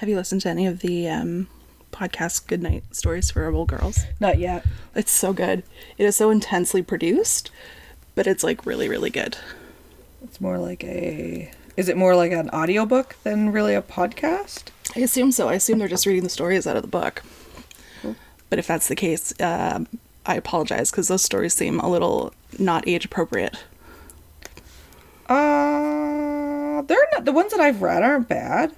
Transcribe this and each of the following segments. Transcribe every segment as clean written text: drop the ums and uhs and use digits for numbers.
Have you listened to any of the podcast Goodnight Stories for Old Girls? Not yet. It's so good. It is so intensely produced, but it's like really, really good. It's more like a... Is it more like an audiobook than really a podcast? I assume so. I assume they're just reading the stories out of the book. Cool. But if that's the case, I apologize because those stories seem a little not age appropriate. They're not, the ones that I've read aren't bad.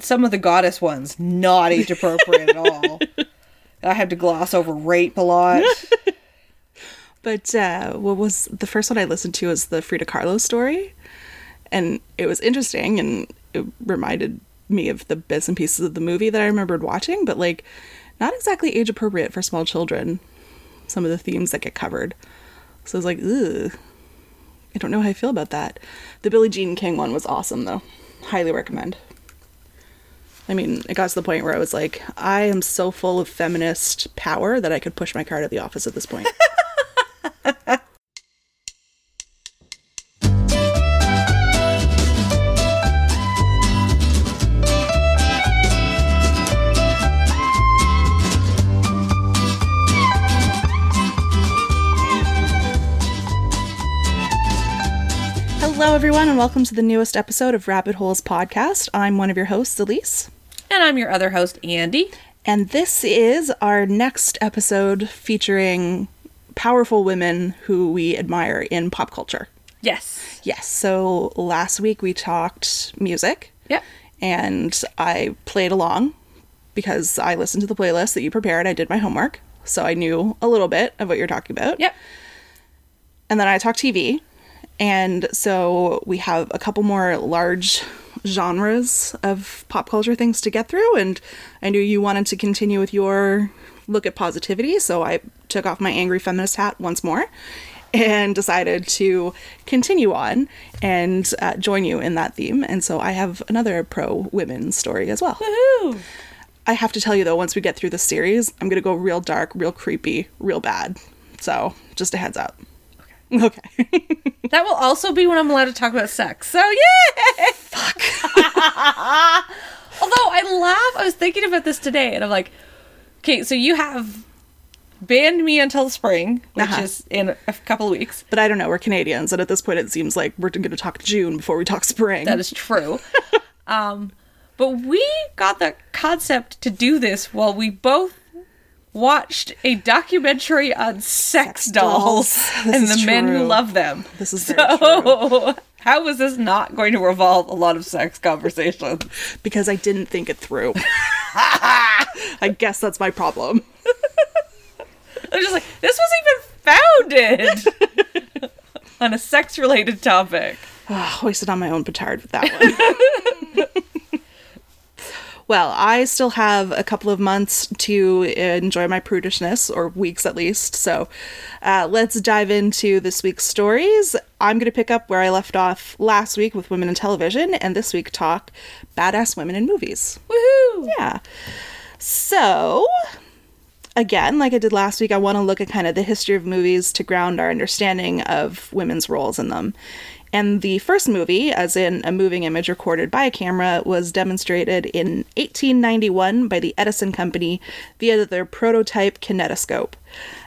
Some of the goddess ones, not age appropriate at all. I had to gloss over rape a lot. But what was the first one I listened to was the Frida Kahlo story, and it was interesting, and it reminded me of the bits and pieces of the movie that I remembered watching, but like not exactly age appropriate for small children. Some of the themes that get covered, so I was like, "Ooh, I don't know how I feel about that." The Billie Jean King one was awesome, though. Highly recommend. I mean, it got to the point where I was like, I am so full of feminist power that I could push my car to the office at this point. Hello, everyone, and welcome to the newest episode of Rabbit Holes Podcast. I'm one of your hosts, Elise. And I'm your other host, Andy. And this is our next episode featuring powerful women who we admire in pop culture. Yes. Yes. So last week we talked music. Yep. And I played along because I listened to the playlist that you prepared. I did my homework, so I knew a little bit of what you're talking about. Yep. And then I talked TV. And so we have a couple more large genres of pop culture things to get through. And I knew you wanted to continue with your look at positivity. So I took off my angry feminist hat once more and decided to continue on and join you in that theme. And so I have another pro-women story as well. Woohoo! I have to tell you, though, once we get through this series, I'm going to go real dark, real creepy, real bad. So just a heads up. Okay. That will also be when I'm allowed to talk about sex. So, yeah! Fuck. Although, I was thinking about this today, and I'm like, okay, so you have banned me until spring, which is in a couple of weeks. But I don't know, we're Canadians, and at this point it seems like we're going to talk June before we talk spring. That is true. But we got the concept to do this while we both watched a documentary on sex dolls and the men who love them. This is so true. How was this not going to revolve a lot of sex conversations? Because I didn't think it through. I guess that's my problem. I'm just like, this was even founded on a sex-related topic. Hoisted on my own petard with that one. Well, I still have a couple of months to enjoy my prudishness, or weeks at least, so let's dive into this week's stories. I'm going to pick up where I left off last week with women in television, and this week talk badass women in movies. Woohoo! Yeah. So, again, like I did last week, I want to look at kind of the history of movies to ground our understanding of women's roles in them. And the first movie, as in a moving image recorded by a camera, was demonstrated in 1891 by the Edison Company via their prototype kinetoscope.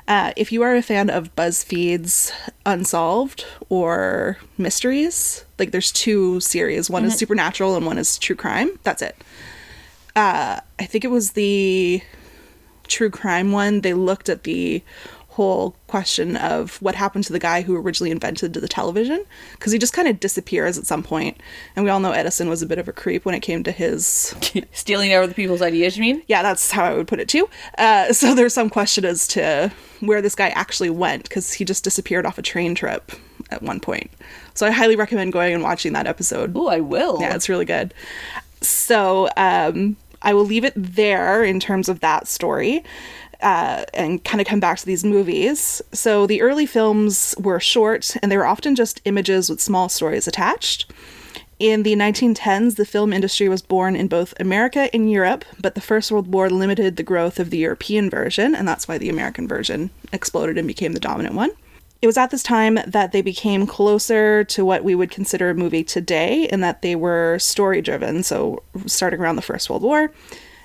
If you are a fan of BuzzFeed's Unsolved or Mysteries, like there's two series, one is supernatural and one is true crime. That's it. I think it was the true crime one. They looked at the whole question of what happened to the guy who originally invented the television, because he just kind of disappears at some point, and we all know Edison was a bit of a creep when it came to his stealing over the people's ideas. You mean? Yeah, that's how I would put it too. So there's some question as to where this guy actually went, because he just disappeared off a train trip at one point. So I highly recommend going and watching that episode. Oh, I will. Yeah, it's really good. So I will leave it there in terms of that story. And kind of come back to these movies. So the early films were short, and they were often just images with small stories attached. In the 1910s, the film industry was born in both America and Europe, but the First World War limited the growth of the European version, and that's why the American version exploded and became the dominant one. It was at this time that they became closer to what we would consider a movie today, in that they were story-driven, so starting around the First World War,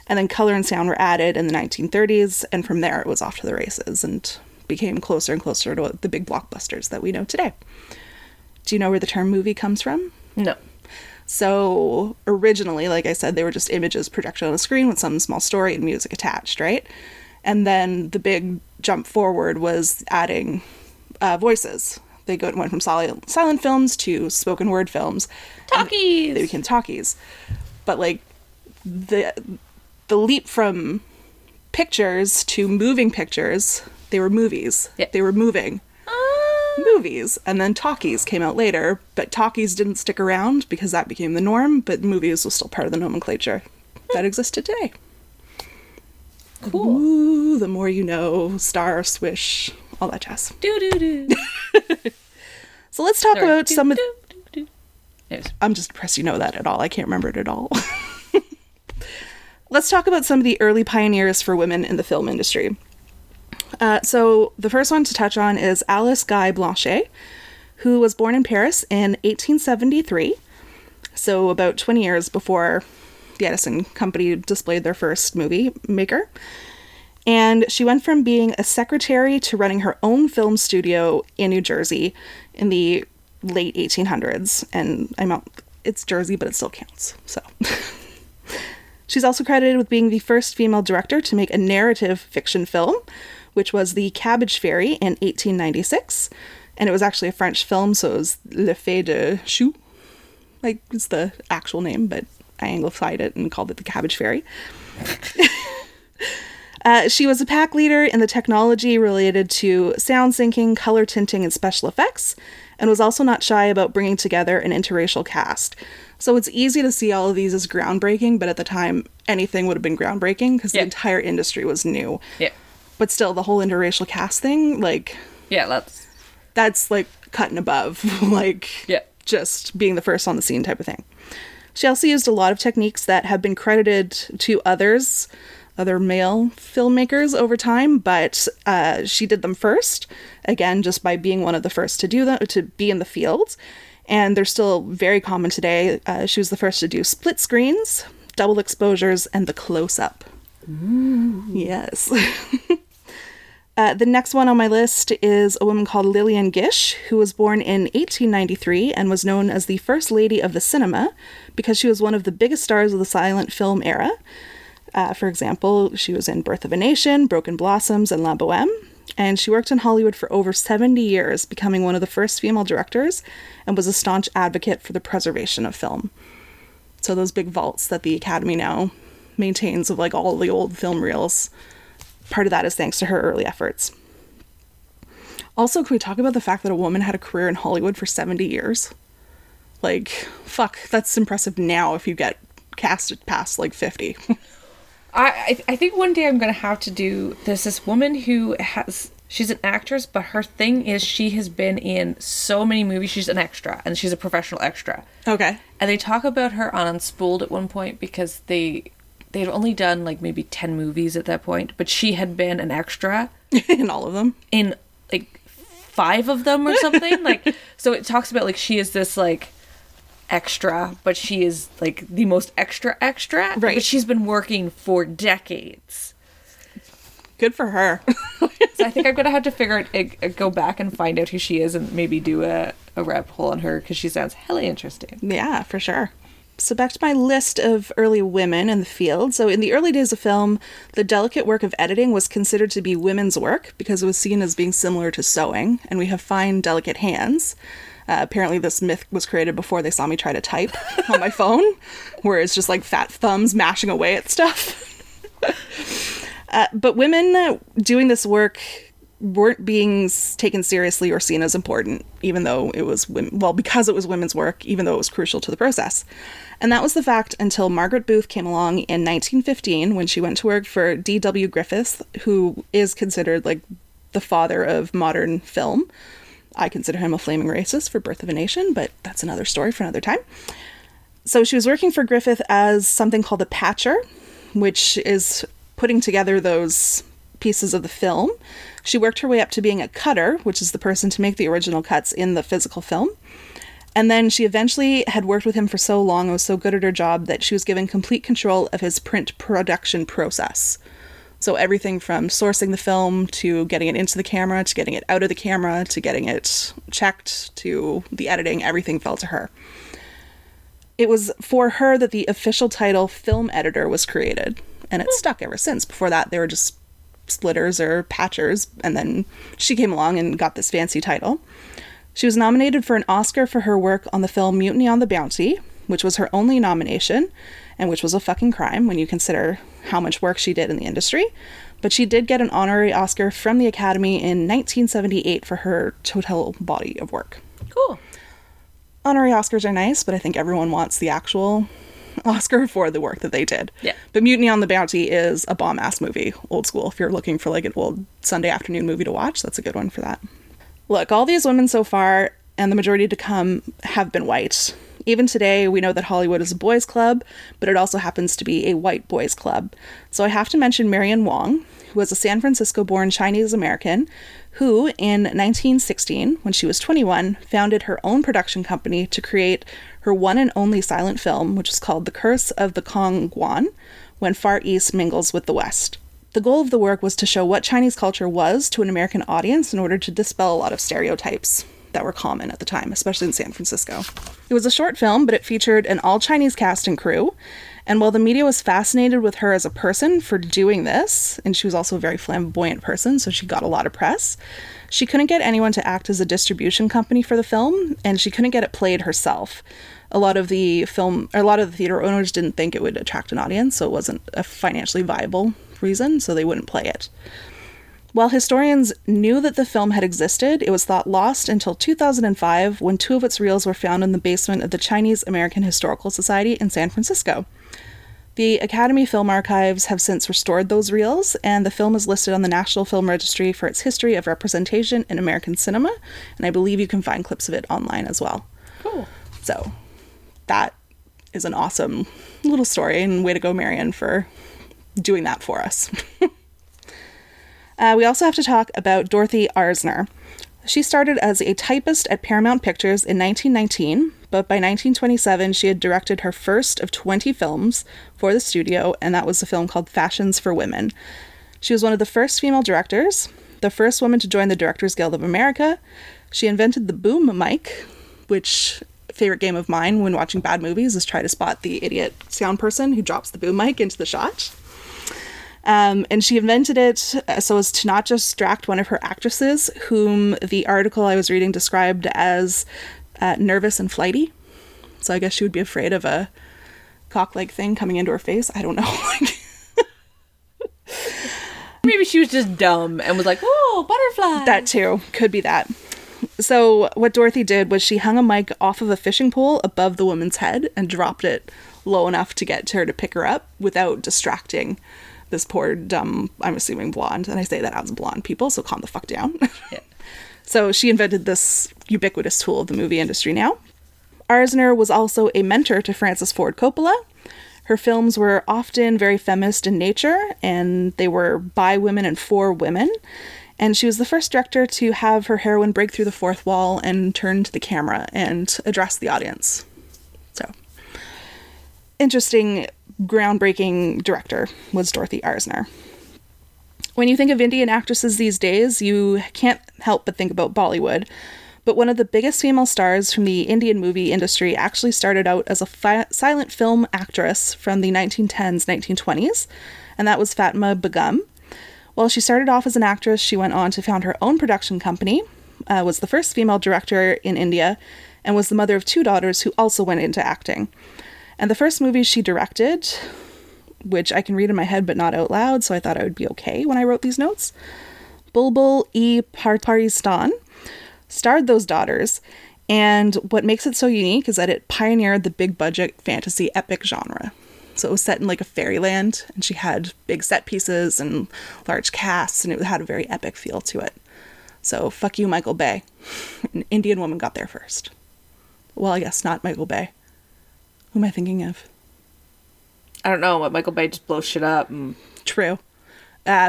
and then color and sound were added in the 1930s, and from there it was off to the races and became closer and closer to the big blockbusters that we know today. Do you know where the term movie comes from? No. So originally, like I said, they were just images projected on a screen with some small story and music attached, right? And then the big jump forward was adding voices. They went from silent films to spoken word films. Talkies! They became talkies. But like the leap from pictures to moving pictures, they were movies. Yep. They were moving movies, and then talkies came out later, but talkies didn't stick around because that became the norm, but movies was still part of the nomenclature that existed today. Cool. Ooh, the more you know, star, swish, all that jazz. Do-do-do. So let's talk about some of... I'm just depressed you know that at all. I can't remember it at all. Let's talk about some of the early pioneers for women in the film industry. So the first one to touch on is Alice Guy-Blaché, who was born in Paris in 1873, so about 20 years before the Edison Company displayed their first movie maker. And she went from being a secretary to running her own film studio in New Jersey in the late 1800s. And it's Jersey, but it still counts. So she's also credited with being the first female director to make a narrative fiction film, which was The Cabbage Fairy in 1896. And it was actually a French film, so it was Le Fée de Choux. Like, it's the actual name, but I anglified it and called it The Cabbage Fairy. She was a pack leader in the technology related to sound syncing, color tinting, and special effects, and was also not shy about bringing together an interracial cast. So it's easy to see all of these as groundbreaking, but at the time, anything would have been groundbreaking because the entire industry was new. Yeah. But still, the whole interracial cast thing, like... Yeah, that's, like, cut and above. Like, just being the first on the scene type of thing. She also used a lot of techniques that have been credited to other male filmmakers over time, but she did them first, again, just by being one of the first to do them, to be in the field. And they're still very common today. She was the first to do split screens, double exposures, and the close-up. Ooh. Yes. The next one on my list is a woman called Lillian Gish, who was born in 1893 and was known as the First Lady of the Cinema because she was one of the biggest stars of the silent film era. For example, she was in Birth of a Nation, Broken Blossoms, and La Boheme, and she worked in Hollywood for over 70 years, becoming one of the first female directors and was a staunch advocate for the preservation of film. So those big vaults that the Academy now maintains of like all the old film reels, part of that is thanks to her early efforts. Also, can we talk about the fact that a woman had a career in Hollywood for 70 years? Like, fuck, that's impressive now if you get casted past like 50. I think one day I'm going to have to do... There's this woman who has... She's an actress, but her thing is she has been in so many movies. She's an extra, and she's a professional extra. Okay. And they talk about her on Unspooled at one point because they'd only done like maybe 10 movies at that point, but she had been an extra in all of them, in like 5 of them or something. Like, so it talks about like she is this like extra, but she is like the most extra, right? But she's been working for decades. Good for her. So I think I'm gonna have to figure it, go back and find out who she is, and maybe do a rabbit hole on her because she sounds hella interesting. Yeah, for sure. So back to my list of early women in the field. So in the early days of film, the delicate work of editing was considered to be women's work because it was seen as being similar to sewing, and we have fine, delicate hands. Apparently this myth was created before they saw me try to type on my phone, where it's just like fat thumbs mashing away at stuff. But women doing this work weren't being taken seriously or seen as important, even though it was because it was women's work, even though it was crucial to the process. And that was the fact until Margaret Booth came along in 1915 when she went to work for D.W. Griffith, who is considered like the father of modern film. I consider him a flaming racist for Birth of a Nation, but that's another story for another time. So she was working for Griffith as something called a patcher, which is putting together those pieces of the film. She worked her way up to being a cutter, which is the person to make the original cuts in the physical film. And then she eventually had worked with him for so long and was so good at her job that she was given complete control of his print production process. So everything from sourcing the film, to getting it into the camera, to getting it out of the camera, to getting it checked, to the editing, everything fell to her. It was for her that the official title film editor was created, and it stuck ever since. Before that, they were just splitters or patchers, and then she came along and got this fancy title. She was nominated for an Oscar for her work on the film Mutiny on the Bounty, which was her only nomination, and which was a fucking crime when you consider how much work she did in the industry. But she did get an honorary Oscar from the Academy in 1978 for her total body of work. Cool. Honorary Oscars are nice, but I think everyone wants the actual Oscar for the work that they did. Yeah. But Mutiny on the Bounty is a bomb-ass movie, old school. If you're looking for like an old Sunday afternoon movie to watch, that's a good one for that. Look, all these women so far, and the majority to come, have been white. Even today, we know that Hollywood is a boys' club, but it also happens to be a white boys' club. So I have to mention Marian Wong, who was a San Francisco-born Chinese American, who, in 1916, when she was 21, founded her own production company to create her one and only silent film, which is called The Curse of the Kong Guan, when Far East mingles with the West. The goal of the work was to show what Chinese culture was to an American audience in order to dispel a lot of stereotypes that were common at the time, especially in San Francisco. It was a short film, but it featured an all-Chinese cast and crew. And while the media was fascinated with her as a person for doing this, and she was also a very flamboyant person, so she got a lot of press, she couldn't get anyone to act as a distribution company for the film, and she couldn't get it played herself. A lot of the theater owners didn't think it would attract an audience, so it wasn't a financially viable reason, so they wouldn't play it. While historians knew that the film had existed, it was thought lost until 2005 when two of its reels were found in the basement of the Chinese American Historical Society in San Francisco. The Academy Film Archives have since restored those reels, and the film is listed on the National Film Registry for its history of representation in American cinema, and I believe you can find clips of it online as well. Cool. So that is an awesome little story, and way to go, Marian, for doing that for us. We also have to talk about Dorothy Arzner. She started as a typist at Paramount Pictures in 1919, but by 1927 she had directed her first of 20 films for the studio, and that was a film called Fashions for Women. She was one of the first female directors, the first woman to join the Directors Guild of America. She invented the boom mic, which, favorite game of mine when watching bad movies is try to spot the idiot sound person who drops the boom mic into the shot. And she invented it so as to not just distract one of her actresses, whom the article I was reading described as nervous and flighty. So I guess she would be afraid of a cock-like thing coming into her face. I don't know. Maybe she was just dumb and was like, "Oh, butterfly." That too. Could be that. So what Dorothy did was she hung a mic off of a fishing pole above the woman's head and dropped it low enough to get to her to pick her up without distracting this poor, dumb, I'm assuming blonde, and I say that as blonde people, so calm the fuck down. Yeah. So she invented this ubiquitous tool of the movie industry now. Arzner was also a mentor to Francis Ford Coppola. Her films were often very feminist in nature, and they were by women and for women. And she was the first director to have her heroine break through the fourth wall and turn to the camera and address the audience. So, interesting, groundbreaking director was Dorothy Arzner. When you think of Indian actresses these days, you can't help but think about Bollywood. But one of the biggest female stars from the Indian movie industry actually started out as a silent film actress from the 1910s, 1920s, and that was Fatma Begum. While she started off as an actress, she went on to found her own production company, was the first female director in India, and was the mother of two daughters who also went into acting. And the first movie she directed, which I can read in my head but not out loud, so I thought I would be okay when I wrote these notes, Bulbul-e-Paristan, starred those daughters. And what makes it so unique is that it pioneered the big-budget fantasy epic genre. So it was set in like a fairyland, and she had big set pieces and large casts, and it had a very epic feel to it. So fuck you, Michael Bay. An Indian woman got there first. Well, I guess not Michael Bay. Who am I thinking of? I don't know. Michael Bay just blows shit up. True.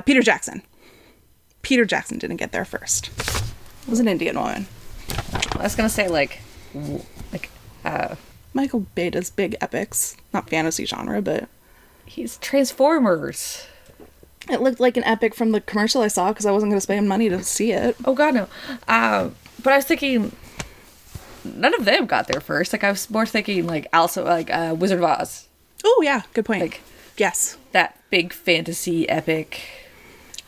Peter Jackson. Peter Jackson didn't get there first. It was an Indian woman. I was going to say, Michael Bay does big epics. Not fantasy genre, but... He's Transformers. It looked like an epic from the commercial I saw, because I wasn't going to spend money to see it. Oh, God, no. But I was thinking... None of them got there first. Like, I was more thinking, Wizard of Oz. Oh, yeah. Good point. Yes. That big fantasy epic.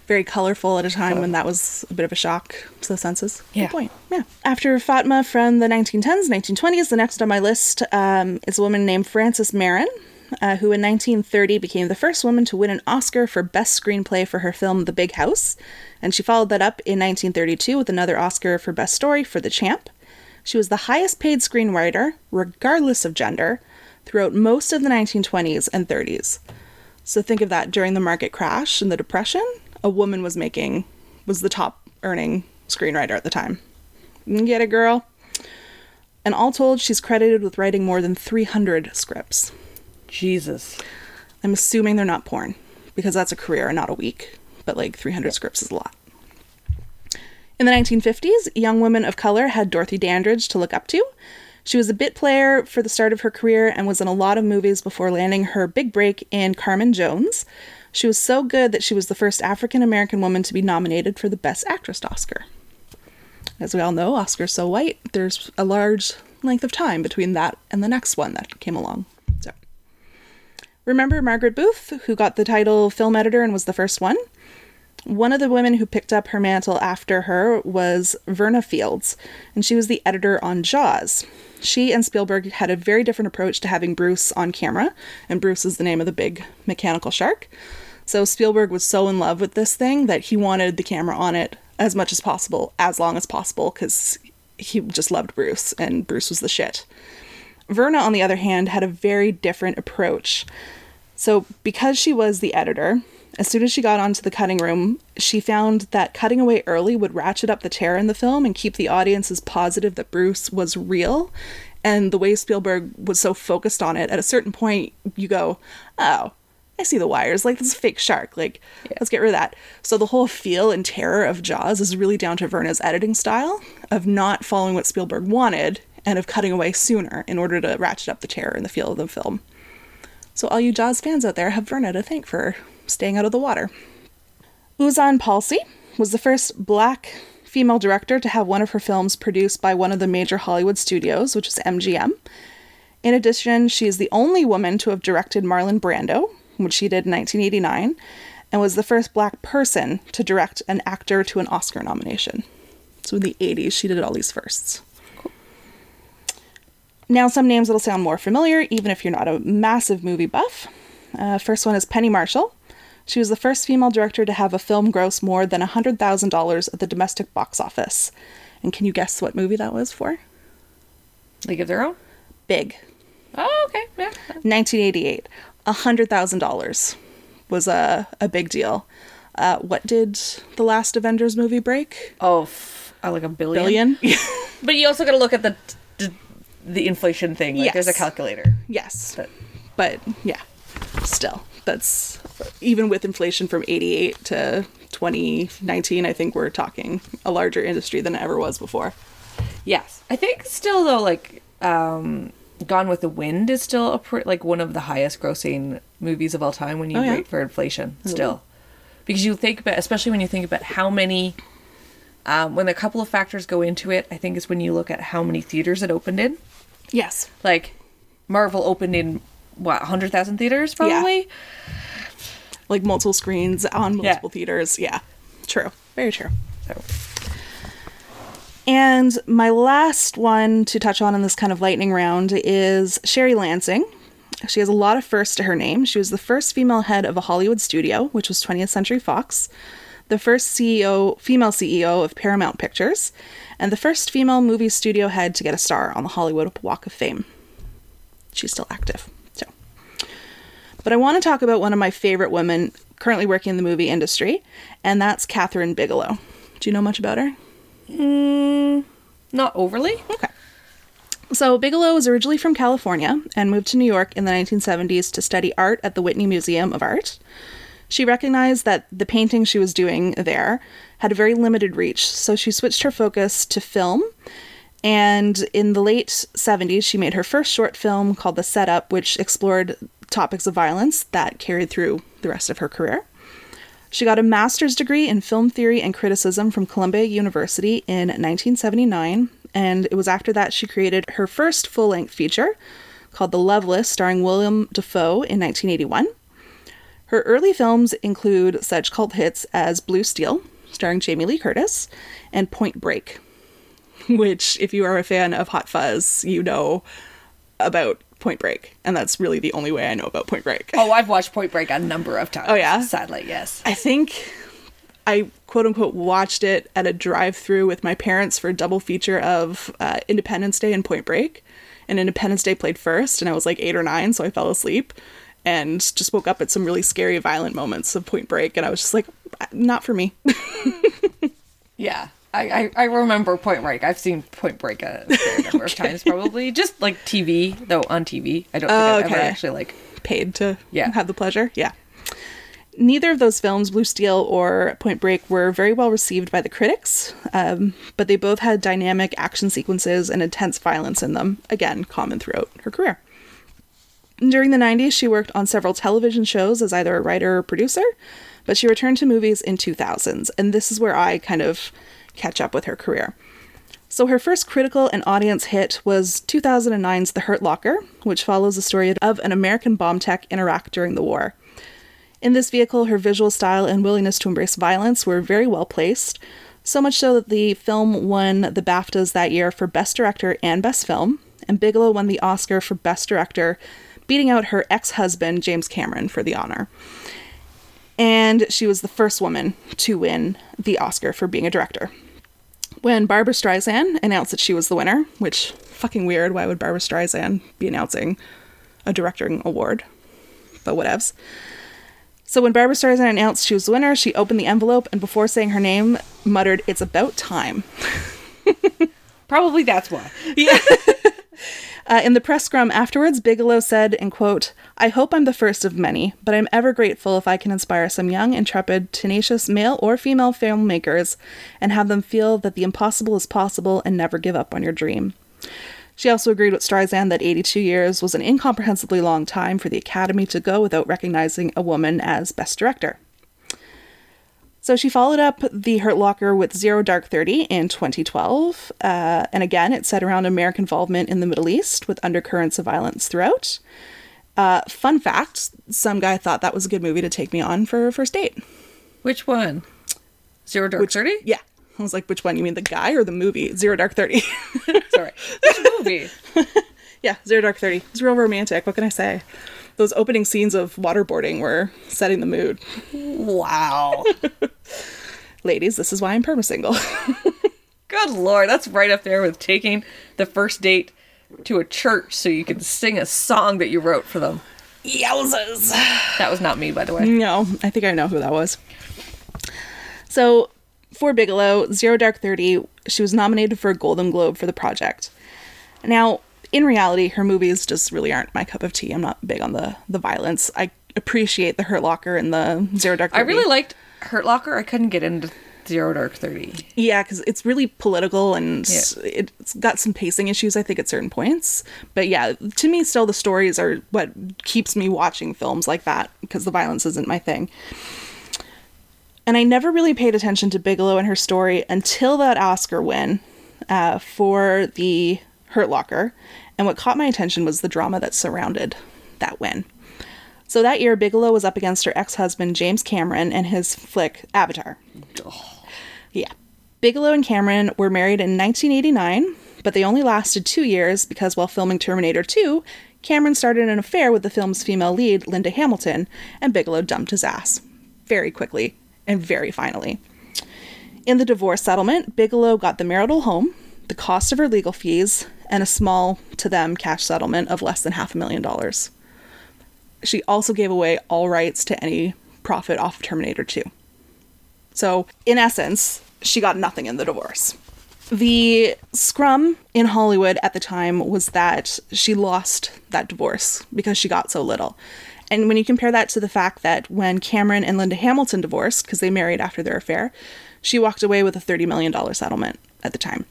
Very colorful at a time when that was a bit of a shock to the senses. Yeah. Good point. Yeah. After Fatma from the 1910s, 1920s, the next on my list is a woman named Frances Marin, who in 1930 became the first woman to win an Oscar for Best Screenplay for her film The Big House. And she followed that up in 1932 with another Oscar for Best Story for The Champ. She was the highest paid screenwriter, regardless of gender, throughout most of the 1920s and 30s. So think of that. During the market crash and the Depression, a woman was the top earning screenwriter at the time. Get it, girl? And all told, she's credited with writing more than 300 scripts. Jesus. I'm assuming they're not porn, because that's a career and not a week. But 300 scripts is a lot. In the 1950s, young women of color had Dorothy Dandridge to look up to. She was a bit player for the start of her career and was in a lot of movies before landing her big break in Carmen Jones. She was so good that she was the first African-American woman to be nominated for the Best Actress Oscar. As we all know, Oscar's so white, there's a large length of time between that and the next one that came along. So, remember Margaret Booth, who got the title film editor and was the first one? One of the women who picked up her mantle after her was Verna Fields, and she was the editor on Jaws. She and Spielberg had a very different approach to having Bruce on camera, and Bruce is the name of the big mechanical shark. So Spielberg was so in love with this thing that he wanted the camera on it as much as possible, as long as possible, because he just loved Bruce, and Bruce was the shit. Verna, on the other hand, had a very different approach. So because she was the editor... As soon as she got onto the cutting room, she found that cutting away early would ratchet up the terror in the film and keep the audiences positive that Bruce was real. And the way Spielberg was so focused on it, at a certain point, you go, oh, I see the wires. This is a fake shark. Let's get rid of that. So the whole feel and terror of Jaws is really down to Verna's editing style of not following what Spielberg wanted and of cutting away sooner in order to ratchet up the terror and the feel of the film. So all you Jaws fans out there have Verna to thank for staying out of the water. Oozan Palsy was the first black female director to have one of her films produced by one of the major Hollywood studios, which is MGM. In addition, she is the only woman to have directed Marlon Brando, which she did in 1989, and was the first black person to direct an actor to an Oscar nomination. So in the 80s, she did all these firsts. Cool. Now some names that'll sound more familiar, even if you're not a massive movie buff. First one is Penny Marshall. She was the first female director to have a film gross more than $100,000 at the domestic box office. And can you guess what movie that was for? League of Their Own? Big. Oh, okay. Yeah. 1988. $100,000 was a big deal. What did the last Avengers movie break? Oh, a billion? Billion? But you also got to look at the inflation thing. Yes. There's a calculator. Yes. But yeah, still. That's even with inflation from 88 to 2019, I think we're talking a larger industry than it ever was before. Yes. I think still, though, Gone with the Wind is still one of the highest grossing movies of all time when you rate for inflation still. Mm-hmm. Because you think about, especially when you think about how many, when a couple of factors go into it, I think is when you look at how many theaters it opened in. Yes. Marvel opened in... what, 100,000 theaters, probably? Yeah. Multiple screens on multiple theaters. Yeah. True. Very true. So. And my last one to touch on in this kind of lightning round is Sherry Lansing. She has a lot of firsts to her name. She was the first female head of a Hollywood studio, which was 20th Century Fox, the first female CEO of Paramount Pictures, and the first female movie studio head to get a star on the Hollywood Walk of Fame. She's still active. But I want to talk about one of my favorite women currently working in the movie industry, and that's Kathryn Bigelow. Do you know much about her? Not overly. Okay. So Bigelow was originally from California and moved to New York in the 1970s to study art at the Whitney Museum of Art. She recognized that the painting she was doing there had a very limited reach, so she switched her focus to film. And in the late 70s, she made her first short film called The Setup, which explored topics of violence that carried through the rest of her career. She got a master's degree in film theory and criticism from Columbia University in 1979, and it was after that she created her first full-length feature called The Loveless, starring William Dafoe, in 1981. Her early films include such cult hits as Blue Steel, starring Jamie Lee Curtis, and Point Break, which, if you are a fan of Hot Fuzz, you know about Point Break, and that's really the only way I know about Point Break. Oh, I've watched Point Break a number of times. Oh, yeah? Sadly, yes. I think I, quote-unquote, watched it at a drive-thru with my parents for a double feature of Independence Day and Point Break, and Independence Day played first, and I was like 8 or 9, so I fell asleep, and just woke up at some really scary, violent moments of Point Break, and I was just like, not for me. Yeah. I remember Point Break. I've seen Point Break a fair number of times, probably. Just, like, TV, though, on TV. I don't think I've ever actually, like... Paid to have the pleasure? Yeah. Neither of those films, Blue Steel or Point Break, were very well received by the critics, but they both had dynamic action sequences and intense violence in them, again, common throughout her career. During the 90s, she worked on several television shows as either a writer or producer, but she returned to movies in 2000s, and this is where I kind of... catch up with her career. So her first critical and audience hit was 2009's The Hurt Locker, which follows the story of an American bomb tech in Iraq during the war. In this vehicle, her visual style and willingness to embrace violence were very well placed, so much so that the film won the BAFTAs that year for Best Director and Best Film, and Bigelow won the Oscar for Best Director, beating out her ex-husband, James Cameron, for the honor. And she was the first woman to win the Oscar for being a director. When Barbra Streisand announced that she was the winner, which, fucking weird, why would Barbra Streisand be announcing a directing award? But whatevs. So when Barbra Streisand announced she was the winner, she opened the envelope and before saying her name, muttered, "It's about time." Probably that's why. Yeah. In the press scrum afterwards, Bigelow said, and quote, "I hope I'm the first of many, but I'm ever grateful if I can inspire some young, intrepid, tenacious male or female filmmakers and have them feel that the impossible is possible and never give up on your dream." She also agreed with Streisand that 82 years was an incomprehensibly long time for the Academy to go without recognizing a woman as Best Director. So she followed up The Hurt Locker with Zero Dark 30 in 2012, and again, it set around American involvement in the Middle East with undercurrents of violence throughout. Fun fact, some guy thought that was a good movie to take me on for a first date. Which one? Zero Dark 30? Yeah. I was like, which one? You mean the guy or the movie? Zero Dark 30. Sorry. Which movie? Yeah, Zero Dark 30. It's real romantic. What can I say? Those opening scenes of waterboarding were setting the mood. Wow. Ladies, this is why I'm perma-single. Good Lord, that's right up there with taking the first date to a church so you can sing a song that you wrote for them. Yowzers. That was not me, by the way. No, I think I know who that was. So, for Bigelow, Zero Dark 30, she was nominated for a Golden Globe for the project. Now, in reality, her movies just really aren't my cup of tea. I'm not big on the violence. I appreciate The Hurt Locker and the Zero Dark 30. I really liked Hurt Locker. I couldn't get into Zero Dark 30. Yeah, because it's really political and it's got some pacing issues, I think, at certain points. But yeah, to me, still the stories are what keeps me watching films like that because the violence isn't my thing. And I never really paid attention to Bigelow and her story until that Oscar win for the Hurt Locker, and what caught my attention was the drama that surrounded that win. So that year, Bigelow was up against her ex-husband, James Cameron, and his flick, Avatar. Oh. Yeah. Bigelow and Cameron were married in 1989, but they only lasted 2 years because while filming Terminator 2, Cameron started an affair with the film's female lead, Linda Hamilton, and Bigelow dumped his ass very quickly and very finally. In the divorce settlement, Bigelow got the marital home, the cost of her legal fees, and a small, to them, cash settlement of less than $500,000. She also gave away all rights to any profit off of Terminator 2. So, in essence, she got nothing in the divorce. The scrum in Hollywood at the time was that she lost that divorce because she got so little. And when you compare that to the fact that when Cameron and Linda Hamilton divorced, because they married after their affair, she walked away with a $30 million settlement at the time.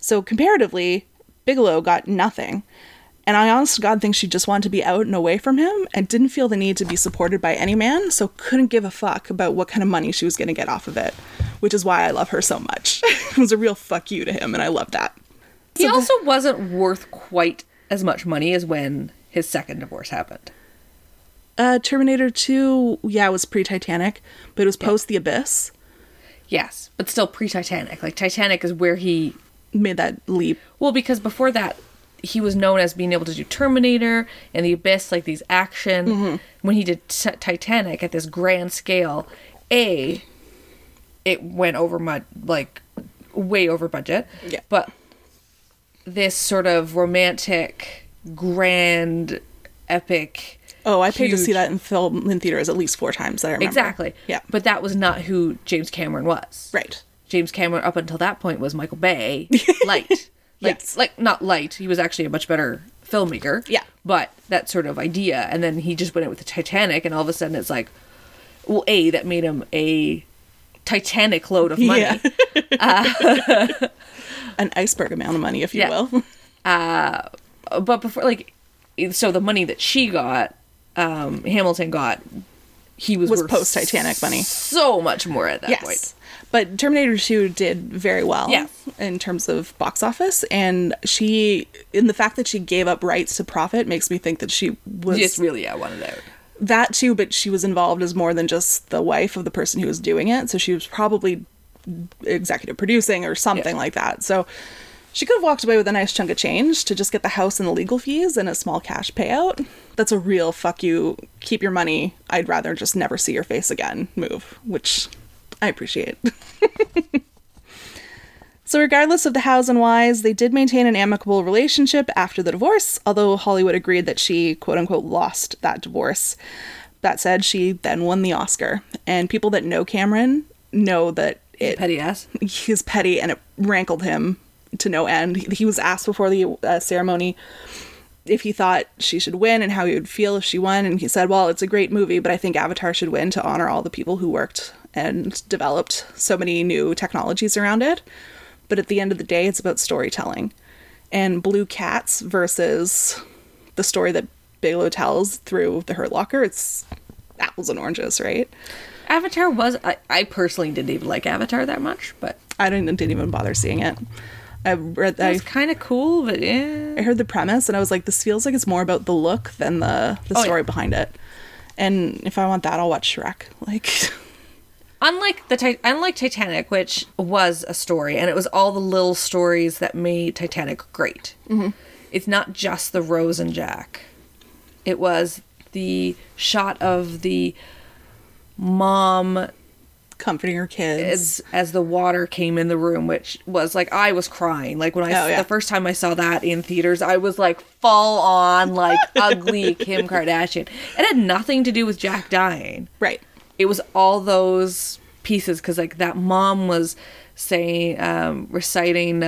So comparatively, Bigelow got nothing. And I honest to God think she just wanted to be out and away from him and didn't feel the need to be supported by any man, so couldn't give a fuck about what kind of money she was going to get off of it, which is why I love her so much. It was a real fuck you to him, and I love that. He also wasn't worth quite as much money as when his second divorce happened. Terminator 2, yeah, it was pre-Titanic, but it was post The Abyss. Yes, but still pre-Titanic. Like, Titanic is where he... made that leap. Well, because before that, he was known as being able to do Terminator and The Abyss, like these action. Mm-hmm. When he did Titanic at this grand scale, it went over way over budget. Yeah. But this sort of romantic, grand, epic. Oh, I paid to see that in theaters at least 4 times. That I remember. Exactly. Yeah. But that was not who James Cameron was. Right. James Cameron up until that point was Michael Bay. Light. Not light. He was actually a much better filmmaker. Yeah. But that sort of idea. And then he just went in with the Titanic, and all of a sudden it's like, well, that made him a Titanic load of money. Yeah. An iceberg amount of money, if you will. But before, so the money that she got, Hamilton got, he was post-Titanic money. So much more at that point. But Terminator 2 did very well in terms of box office, and the fact that she gave up rights to profit makes me think that she was... just really, wanted out. That too, but she was involved as more than just the wife of the person who was doing it, so she was probably executive producing or something like that. So she could have walked away with a nice chunk of change to just get the house and the legal fees and a small cash payout. That's a real fuck you, keep your money, I'd rather just never see your face again move, which... I appreciate. So regardless of the hows and whys, they did maintain an amicable relationship after the divorce, although Hollywood agreed that she, quote unquote, lost that divorce. That said, she then won the Oscar. And people that know Cameron know that petty ass. He's petty, and it rankled him to no end. He was asked before the ceremony if he thought she should win and how he would feel if she won. And he said, well, it's a great movie, but I think Avatar should win to honor all the people who worked and developed so many new technologies around it. But at the end of the day, it's about storytelling. And Blue Cats versus the story that Bigelow tells through The Hurt Locker, it's apples and oranges, right? Avatar was... I personally didn't even like Avatar that much, but... I didn't even bother seeing it. I read that. It was kind of cool, but I heard the premise, and I was like, this feels like it's more about the look than the story behind it. And if I want that, I'll watch Shrek. Unlike Titanic, which was a story, and it was all the little stories that made Titanic great. Mm-hmm. It's not just the Rose and Jack. It was the shot of the mom comforting her kids as the water came in the room, which was I was crying. The first time I saw that in theaters, I was full on ugly Kim Kardashian. It had nothing to do with Jack dying. Right. It was all those pieces, because that mom was saying, reciting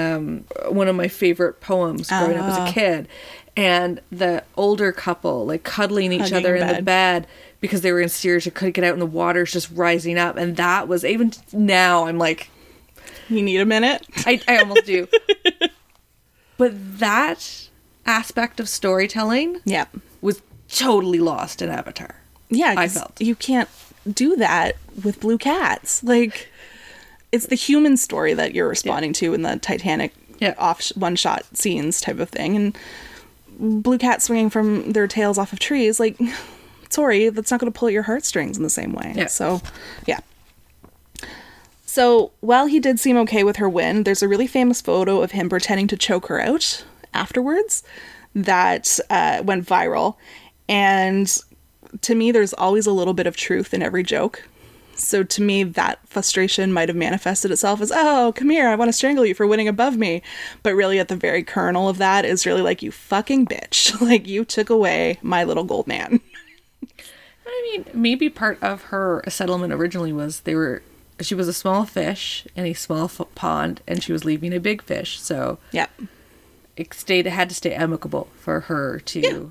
one of my favorite poems growing up as a kid, and the older couple cuddling each other in the bed because they were in Syria, couldn't get out, and the water's just rising up, and that was, even now I'm like, you need a minute. I almost do. But that aspect of storytelling, was totally lost in Avatar. Yeah, I felt you can't do that with Blue Cats. It's the human story that you're responding to in the Titanic one-shot scenes type of thing, and blue cats swinging from their tails off of trees, sorry, that's not going to pull at your heartstrings in the same way. So while he did seem okay with her win, there's a really famous photo of him pretending to choke her out afterwards that went viral, and to me, there's always a little bit of truth in every joke. So to me, that frustration might have manifested itself as, oh, come here, I want to strangle you for winning above me. But really, at the very kernel of that is really you fucking bitch. You took away my little gold man. I mean, maybe part of her settlement originally was she was a small fish in a small pond, and she was leaving a big fish. So it had to stay amicable for her to... Yeah.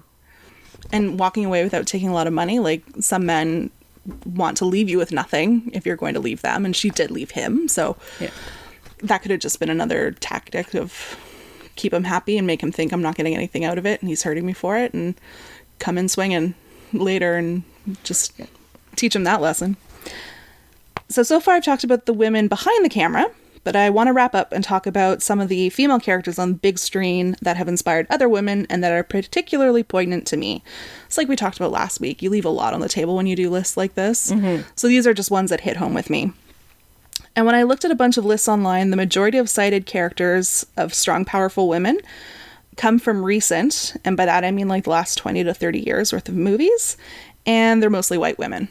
and walking away without taking a lot of money. Like, some men want to leave you with nothing if you're going to leave them, and she did leave him. So yeah. That could have just been another tactic of keep him happy and make him think I'm not getting anything out of it and he's hurting me for it, and come in swinging later and just teach him that lesson. So far I've talked about the women behind the camera, but I want to wrap up and talk about some of the female characters on the big screen that have inspired other women and that are particularly poignant to me. It's like we talked about last week. You leave a lot on the table when you do lists like this. Mm-hmm. So these are just ones that hit home with me. And when I looked at a bunch of lists online, the majority of cited characters of strong, powerful women come from recent, and by that I mean like the last 20 to 30 years worth of movies, and they're mostly white women,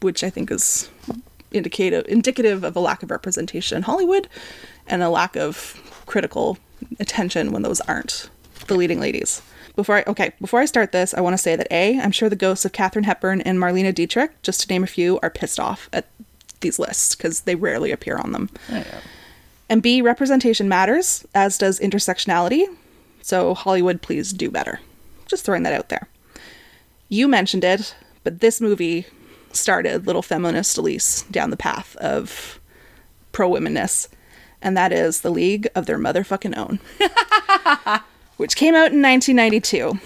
which I think is indicative of a lack of representation in Hollywood and a lack of critical attention when those aren't the leading ladies. Before I start this, I want to say that A, I'm sure the ghosts of Katharine Hepburn and Marlene Dietrich, just to name a few, are pissed off at these lists because they rarely appear on them. And B, representation matters, as does intersectionality. So Hollywood, please do better. Just throwing that out there. You mentioned it, but this movie started little feminist Elise down the path of pro-womenness, and that is The League of Their Motherfucking Own, which came out in 1992.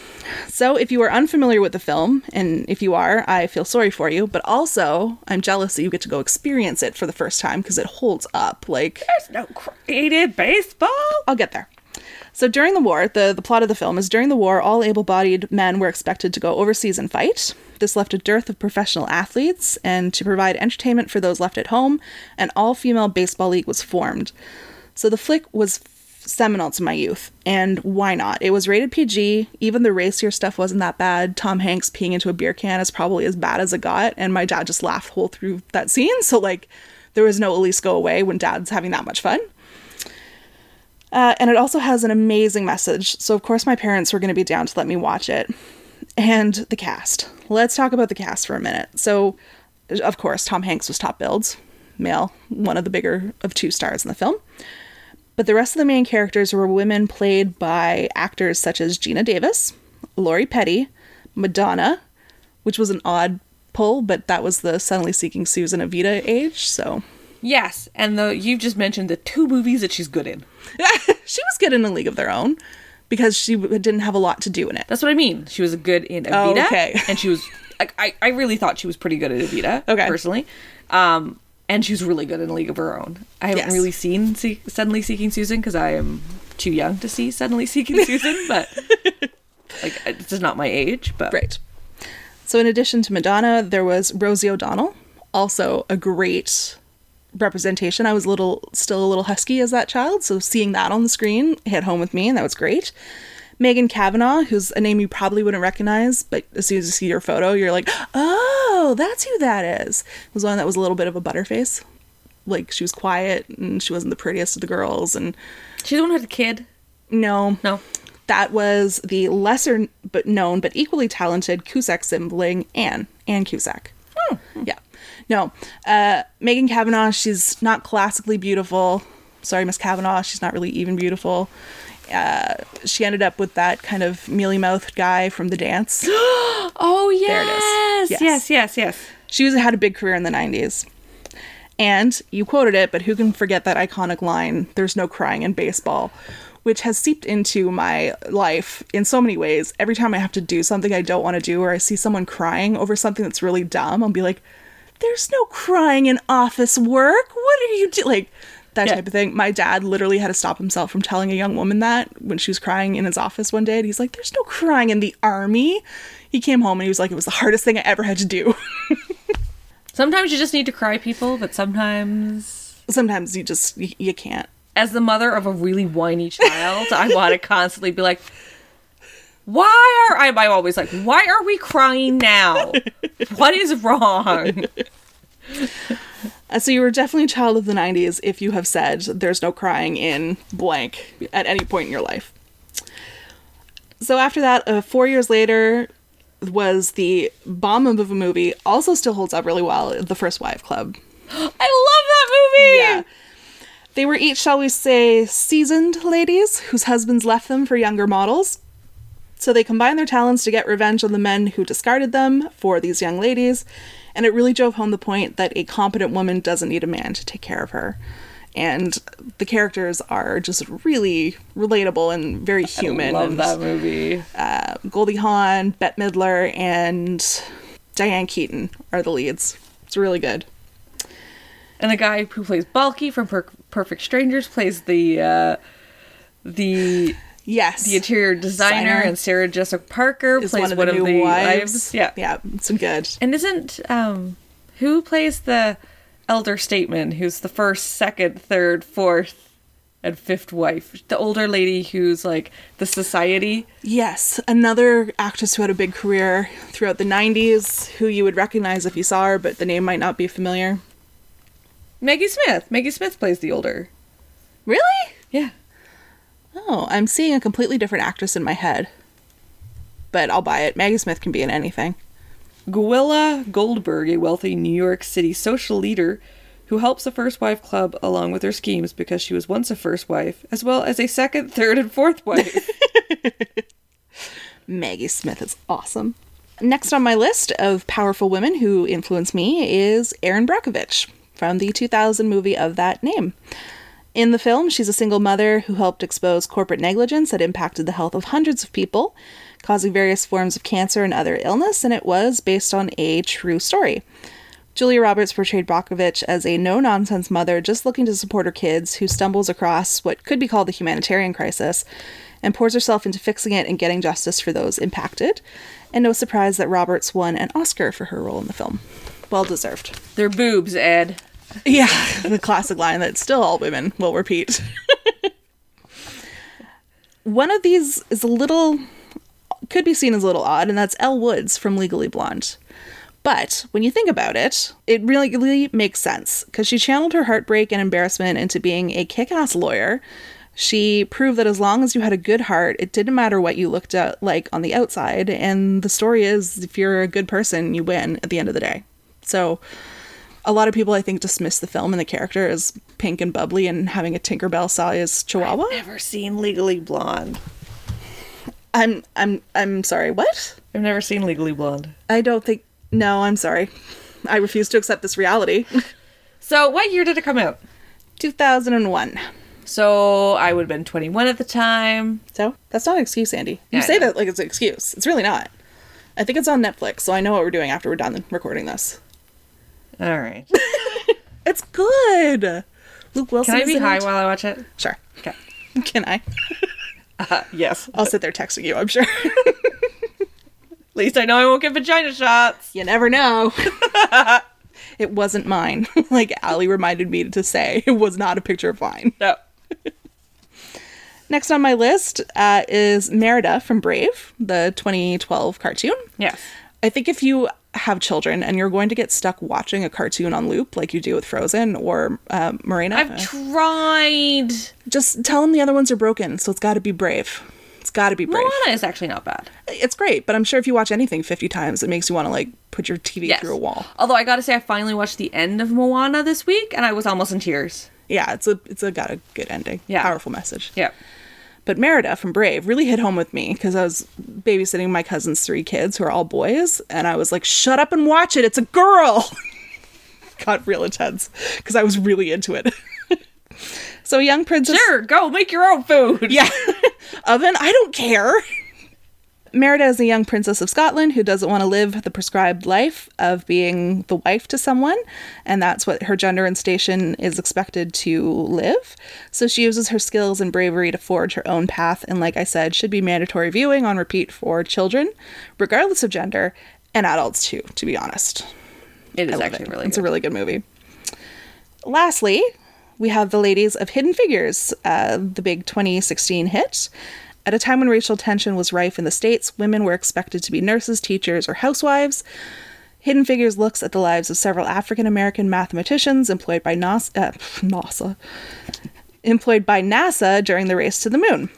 So if you are unfamiliar with the film, and if you are, I feel sorry for you, but also I'm jealous that you get to go experience it for the first time because it holds up. Like, there's no creative baseball. I'll get there. So during the war, the plot of the film is during the war, all able-bodied men were expected to go overseas and fight. This left a dearth of professional athletes and to provide entertainment for those left at home, an all-female baseball league was formed. So the flick was seminal to my youth, and why not? It was rated PG, even the racier stuff wasn't that bad. Tom Hanks peeing into a beer can is probably as bad as it got, and my dad just laughed whole through that scene, so like, there was no Elise go away when dad's having that much fun. And it also has an amazing message, so of course my parents were going to be down to let me watch it. And the cast. Let's talk about the cast for a minute. So, of course, Tom Hanks was top billed, male, one of the bigger of two stars in the film. But the rest of the main characters were women played by actors such as Gina Davis, Lori Petty, Madonna, which was an odd pull, but that was the Suddenly Seeking Susan Evita age, so... Yes, and you've just mentioned the two movies that she's good in. She was good in A League of Their Own, because she didn't have a lot to do in it. That's what I mean. She was good in Evita. Oh, okay. And she was... I really thought she was pretty good at Evita, personally. And she was really good in A League of Her Own. I haven't really seen Suddenly Seeking Susan, because I am too young to see Suddenly Seeking Susan, but like, it's just not my age. But right. So in addition to Madonna, there was Rosie O'Donnell, also a great... representation. I was still a little husky as that child, so seeing that on the screen hit home with me, and that was great. Megan Cavanaugh, who's a name you probably wouldn't recognize, but as soon as you see your photo, you're like, oh, that's who that is. It was one that was a little bit of a butterface. Like, she was quiet, and she wasn't the prettiest of the girls, and... She's the one who had a kid? No. That was the lesser but known but equally talented Cusack sibling, Anne Cusack. Oh. Yeah. No, Megan Cavanaugh, she's not classically beautiful. Sorry, Miss Cavanaugh, she's not really even beautiful. She ended up with that kind of mealy-mouthed guy from The Dance. Oh, yes! There it is. Yes. She had a big career in the 90s. And you quoted it, but who can forget that iconic line, "There's no crying in baseball," which has seeped into my life in so many ways. Every time I have to do something I don't want to do, or I see someone crying over something that's really dumb, I'll be like... There's no crying in office work. What are you doing? Like, that type of thing. My dad literally had to stop himself from telling a young woman that when she was crying in his office one day. And he's like, there's no crying in the army. He came home and he was like, it was the hardest thing I ever had to do. Sometimes you just need to cry, people, but sometimes you just, you can't. As the mother of a really whiny child, I want to constantly be like... I'm always like, why are we crying now? What is wrong? So you were definitely a child of the 90s if you have said there's no crying in blank at any point in your life. So after that, 4 years later was the bomb of a movie, also still holds up really well, The First Wife Club. I love that movie! Yeah. They were each, shall we say, seasoned ladies whose husbands left them for younger models. So they combine their talents to get revenge on the men who discarded them for these young ladies, and it really drove home the point that a competent woman doesn't need a man to take care of her. And the characters are just really relatable and very human. I love that movie. Goldie Hawn, Bette Midler, and Diane Keaton are the leads. It's really good. And the guy who plays Balky from Perfect Strangers plays the interior designer, and Sarah Jessica Parker plays one of the wives. Yeah, it's good. And isn't who plays the elder statesman, who's the first, second, third, fourth, and fifth wife? The older lady who's like the society. Yes, another actress who had a big career throughout the 90s, who you would recognize if you saw her, but the name might not be familiar. Maggie Smith. Maggie Smith plays the older. Really? Yeah. Oh, I'm seeing a completely different actress in my head. But I'll buy it. Maggie Smith can be in anything. Gwilla Goldberg, a wealthy New York City social leader who helps the First Wife Club along with her schemes because she was once a first wife, as well as a second, third, and fourth wife. Maggie Smith is awesome. Next on my list of powerful women who influenced me is Erin Brockovich from the 2000 movie of that name. In the film, she's a single mother who helped expose corporate negligence that impacted the health of hundreds of people, causing various forms of cancer and other illness, and it was based on a true story. Julia Roberts portrayed Brockovich as a no-nonsense mother just looking to support her kids, who stumbles across what could be called the humanitarian crisis, and pours herself into fixing it and getting justice for those impacted. And no surprise that Roberts won an Oscar for her role in the film. Well deserved. They're boobs, Ed. Yeah, the classic line that still all women will repeat. One of these is could be seen as a little odd, and that's Elle Woods from Legally Blonde. But when you think about it, it really makes sense, because she channeled her heartbreak and embarrassment into being a kick-ass lawyer. She proved that as long as you had a good heart, it didn't matter what you looked like on the outside, and the story is, if you're a good person, you win at the end of the day. So a lot of people, I think, dismiss the film and the character as pink and bubbly and having a Tinkerbell sized chihuahua. I've never seen Legally Blonde. I'm sorry, what? I've never seen Legally Blonde. I'm sorry. I refuse to accept this reality. So what year did it come out? 2001. So I would have been 21 at the time. So that's not an excuse, Andy. You say that like it's an excuse. It's really not. I think it's on Netflix, so I know what we're doing after we're done recording this. All right. It's good. Luke Wilson. Can I be high while I watch it? Sure. Okay. Can I? Yes. I'll sit there texting you, I'm sure. At least I know I won't get vagina shots. You never know. It wasn't mine. Like Allie reminded me to say, it was not a picture of mine. No. Next on my list is Merida from Brave, the 2012 cartoon. Yes. I think if you have children and you're going to get stuck watching a cartoon on loop like you do with Frozen or Marina. I've tried. Just tell them the other ones are broken, so it's got to be Brave. It's got to be Brave. Moana is actually not bad. It's great, but I'm sure if you watch anything 50 times, it makes you want to like put your TV through a wall. Although I gotta say, I finally watched the end of Moana this week, and I was almost in tears. Yeah, it's got a good ending. Yeah. Powerful message. Yeah. But Merida from Brave really hit home with me because I was babysitting my cousin's 3 kids who are all boys. And I was like, shut up and watch it. It's a girl. Got real intense because I was really into it. So a young princess. Sure, go make your own food. Yeah. Oven, I don't care. Merida is a young princess of Scotland who doesn't want to live the prescribed life of being the wife to someone, and that's what her gender and station is expected to live. So she uses her skills and bravery to forge her own path, and like I said, should be mandatory viewing on repeat for children, regardless of gender, and adults too, to be honest. It is actually really good. It's a really good movie. Lastly, we have the ladies of Hidden Figures, the big 2016 hit. At a time when racial tension was rife in the States, women were expected to be nurses, teachers, or housewives. Hidden Figures looks at the lives of several African-American mathematicians employed by NASA during the race to the moon.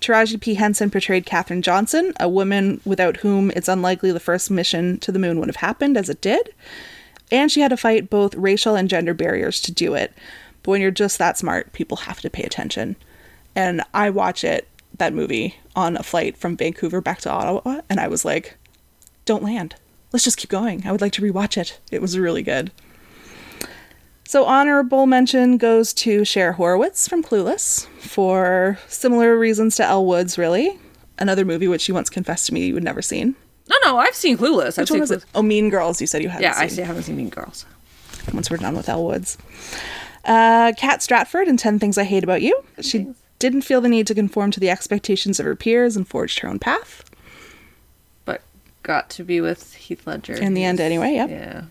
Taraji P. Henson portrayed Katherine Johnson, a woman without whom it's unlikely the first mission to the moon would have happened as it did. And she had to fight both racial and gender barriers to do it. But when you're just that smart, people have to pay attention. And I watch it that movie on a flight from Vancouver back to Ottawa, and I was like, don't land. Let's just keep going. I would like to rewatch it. It was really good. So honorable mention goes to Cher Horowitz from Clueless for similar reasons to Elle Woods, really. Another movie which you once confessed to me you had never seen. No, I've seen Clueless. Which one was it? Oh, Mean Girls, you said you hadn't seen. Yeah, I haven't seen Mean Girls. Once we're done with Elle Woods. Kat Stratford in 10 Things I Hate About You. She didn't feel the need to conform to the expectations of her peers and forged her own path. But got to be with Heath Ledger. In the end anyway, yep. Yeah.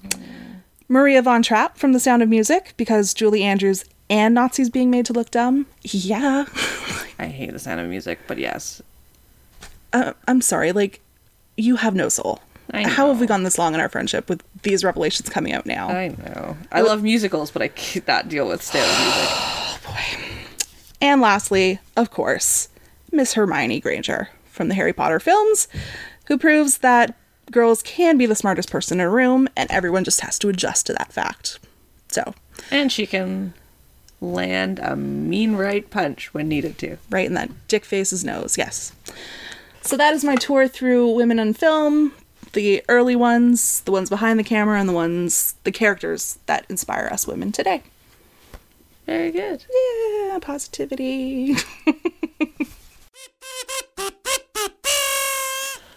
Maria von Trapp from The Sound of Music, because Julie Andrews and Nazis being made to look dumb. Yeah. I hate The Sound of Music, but yes. I'm sorry, like, you have no soul. I know. How have we gone this long in our friendship with these revelations coming out now? I know. I love musicals, but I cannot deal with Sound of Music. Oh, boy. And lastly, of course, Miss Hermione Granger from the Harry Potter films, who proves that girls can be the smartest person in a room, and everyone just has to adjust to that fact. So, and she can land a mean right punch when needed to. Right in that dick face's nose, yes. So that is my tour through women in film, the early ones, the ones behind the camera, and the characters that inspire us women today. Very good. Yeah, positivity.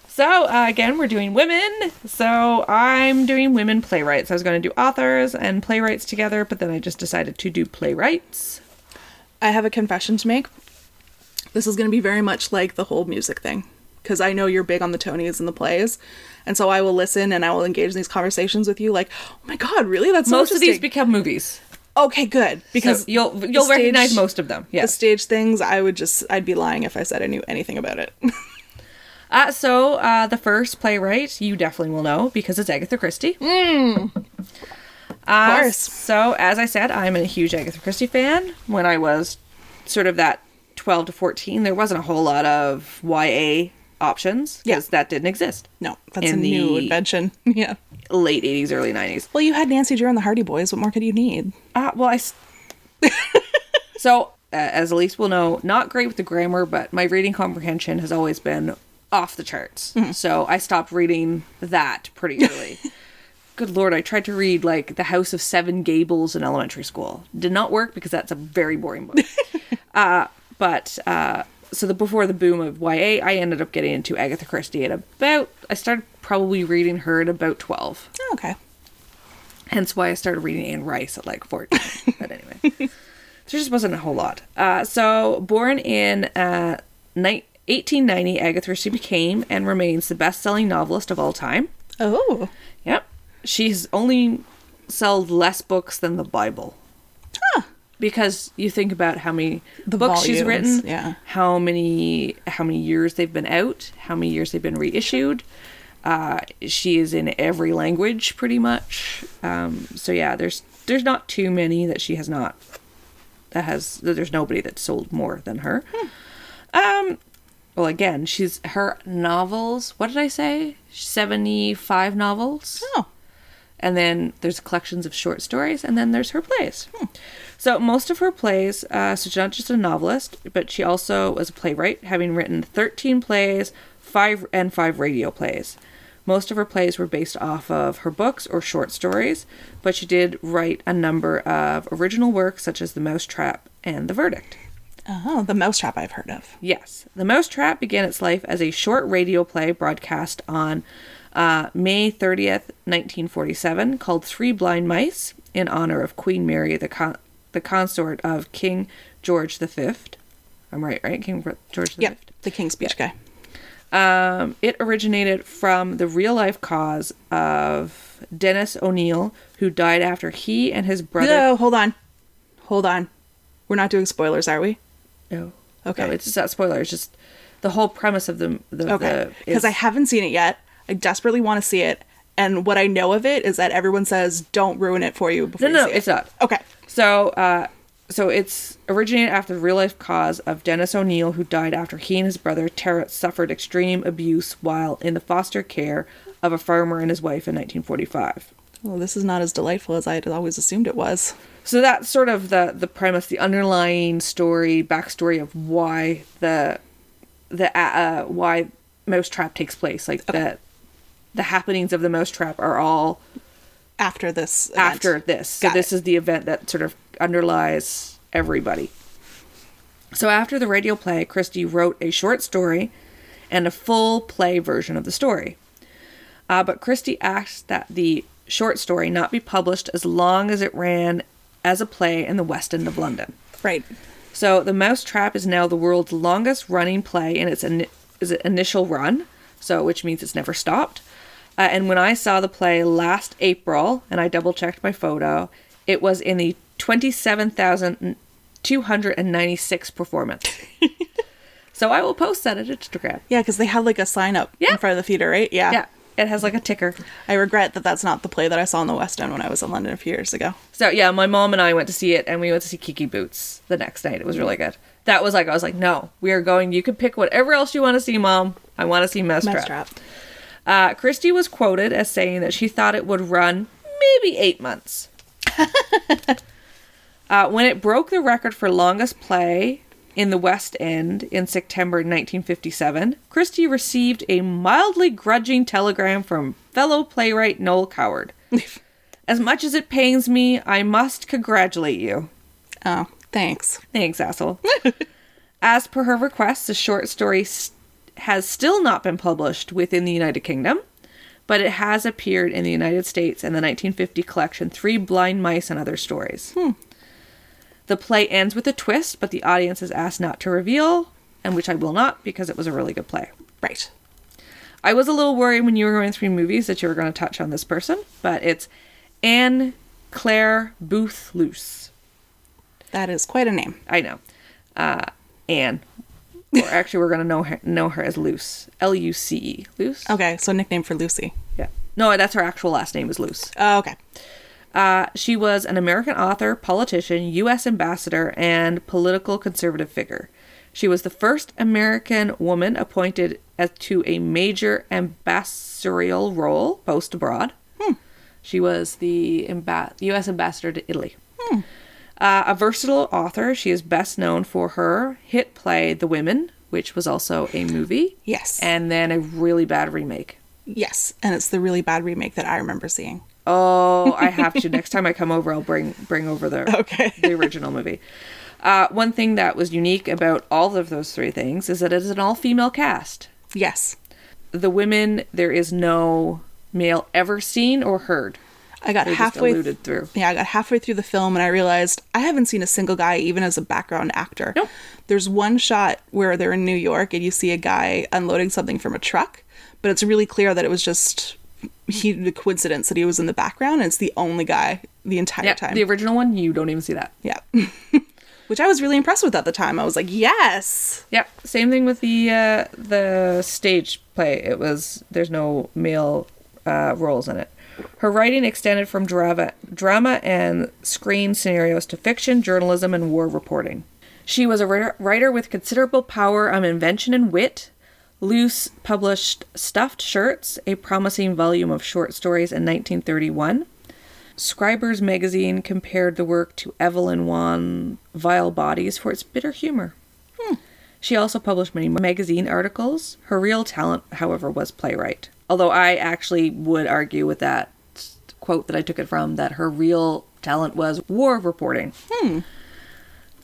So, again, we're doing women. So I'm doing women playwrights. I was going to do authors and playwrights together, but then I just decided to do playwrights. I have a confession to make. This is going to be very much like the whole music thing, because I know you're big on the Tonys and the plays. And so I will listen and I will engage in these conversations with you like, oh my God, really? That's so interesting. Most of these become movies. Okay, good. Because so you'll recognize most of them. Yes. The stage things, I'd be lying if I said I knew anything about it. The first playwright, you definitely will know, because it's Agatha Christie. Of course. So, as I said, I'm a huge Agatha Christie fan. When I was sort of that 12 to 14, there wasn't a whole lot of YA options, because that didn't exist. No, that's a new invention. Yeah. Late 80s, early 90s. Well, you had Nancy Drew and the Hardy Boys. What more could you need? As Elise will know, not great with the grammar, but my reading comprehension has always been off the charts. Mm-hmm. So I stopped reading that pretty early. Good Lord, I tried to read like The House of Seven Gables in elementary school. Did not work because that's a very boring book. So before the boom of YA, I ended up getting into Agatha Christie I started probably reading her at about 12. Oh, okay. Hence why I started reading Anne Rice at like 14. But anyway, there just wasn't a whole lot. Born in 1890, Agatha Christie became and remains the best-selling novelist of all time. Oh. Yep. She's only sold less books than the Bible. Huh. Because you think about how many books volumes she's written, yeah. how many years they've been out, how many years they've been reissued. She is in every language, pretty much. There's not too many that she has not... There's nobody that's sold more than her. Well, again, her novels, what did I say? 75 novels. Oh. And then there's collections of short stories, and then there's her plays. So most of her plays, she's not just a novelist, but she also was a playwright, having written 13 plays, 5 radio plays. Most of her plays were based off of her books or short stories, but she did write a number of original works, such as The Mousetrap and The Verdict. Oh, The Mousetrap I've heard of. Yes. The Mousetrap began its life as a short radio play broadcast on May 30th, 1947, called Three Blind Mice, in honor of Queen Mary, the consort of King George V. I'm right? King George V? Yep, the King's Speech guy. It originated from the real-life cause of Dennis O'Neill, who died after he and his brother... No, hold on. We're not doing spoilers, are we? No. Okay. No, it's not spoilers. Just the whole premise of the okay. Because I haven't seen it yet. I desperately want to see it. And what I know of it is that everyone says, don't ruin it for you before you see it. No, it's not. Okay. So it's originated after the real-life cause of Dennis O'Neill, who died after he and his brother, Terrence, suffered extreme abuse while in the foster care of a farmer and his wife in 1945. Well, this is not as delightful as I had always assumed it was. So that's sort of the premise, the underlying story, backstory of why the the why Mouse Trap takes place. Like the happenings of the Mouse Trap are all after this event. So this is the event that sort of underlies everybody. So after the radio play, Christie wrote a short story and a full play version of the story. But Christie asked that the short story not be published as long as it ran as a play in the West End of London. Right. So The Mouse Trap is now the world's longest running play in its initial run, so which means it's never stopped. And when I saw the play last April, and I double-checked my photo, it was in the 27,296 performance. So I will post that at Instagram. Yeah, because they had like a sign up in front of the theater, right? Yeah. Yeah. It has like a ticker. I regret that that's not the play that I saw in the West End when I was in London a few years ago. So yeah, my mom and I went to see it, and we went to see Kiki Boots the next night. It was really good. That was like, I was like, no, we are going. You can pick whatever else you want to see, Mom. I want to see Mousetrap. Christie was quoted as saying that she thought it would run maybe 8 months. When it broke the record for longest play in the West End in September 1957, Christie received a mildly grudging telegram from fellow playwright Noel Coward. As much as it pains me, I must congratulate you. Oh, thanks. Thanks, asshole. As per her request, the short story has still not been published within the United Kingdom, but it has appeared in the United States in the 1950 collection Three Blind Mice and Other Stories. The play ends with a twist, but the audience is asked not to reveal, and which I will not, because it was a really good play. Right. I was a little worried when you were going through movies that you were going to touch on this person, but it's Anne Claire Booth Luce. That is quite a name. I know. Anne. Or actually, we're going to know her as Luce. L-U-C-E. Luce? Okay, so nickname for Lucy. Yeah. No, that's her actual last name is Luce. Oh, okay. She was an American author, politician, U.S. ambassador, and political conservative figure. She was the first American woman appointed to a major ambassadorial role post abroad. She was the U.S. ambassador to Italy. A versatile author, she is best known for her hit play The Women, which was also a movie. Yes. And then a really bad remake. Yes, and it's the really bad remake that I remember seeing. Oh, I have to. Next time I come over, I'll bring over the original movie. One thing that was unique about all of those three things is that it is an all-female cast. Yes. The women, there is no male ever seen or heard. I got halfway through the film and I realized I haven't seen a single guy, even as a background actor. Nope. There's one shot where they're in New York and you see a guy unloading something from a truck, but it's really clear that it was just... the coincidence that he was in the background, and it's the only guy the entire time. The original one, you don't even see that. Yeah. Which I was really impressed with at the time. I was like, yes. Yeah. Same thing with the stage play. There's no male roles in it. Her writing extended from drama and screen scenarios to fiction, journalism, and war reporting. She was a writer with considerable power of invention and wit. Luce published Stuffed Shirts, a promising volume of short stories in 1931. Scribner's Magazine compared the work to Evelyn Waugh Vile Bodies for its bitter humor. She also published many magazine articles. Her real talent, however, was playwright. Although I actually would argue with that quote that I took it from, that her real talent was war reporting.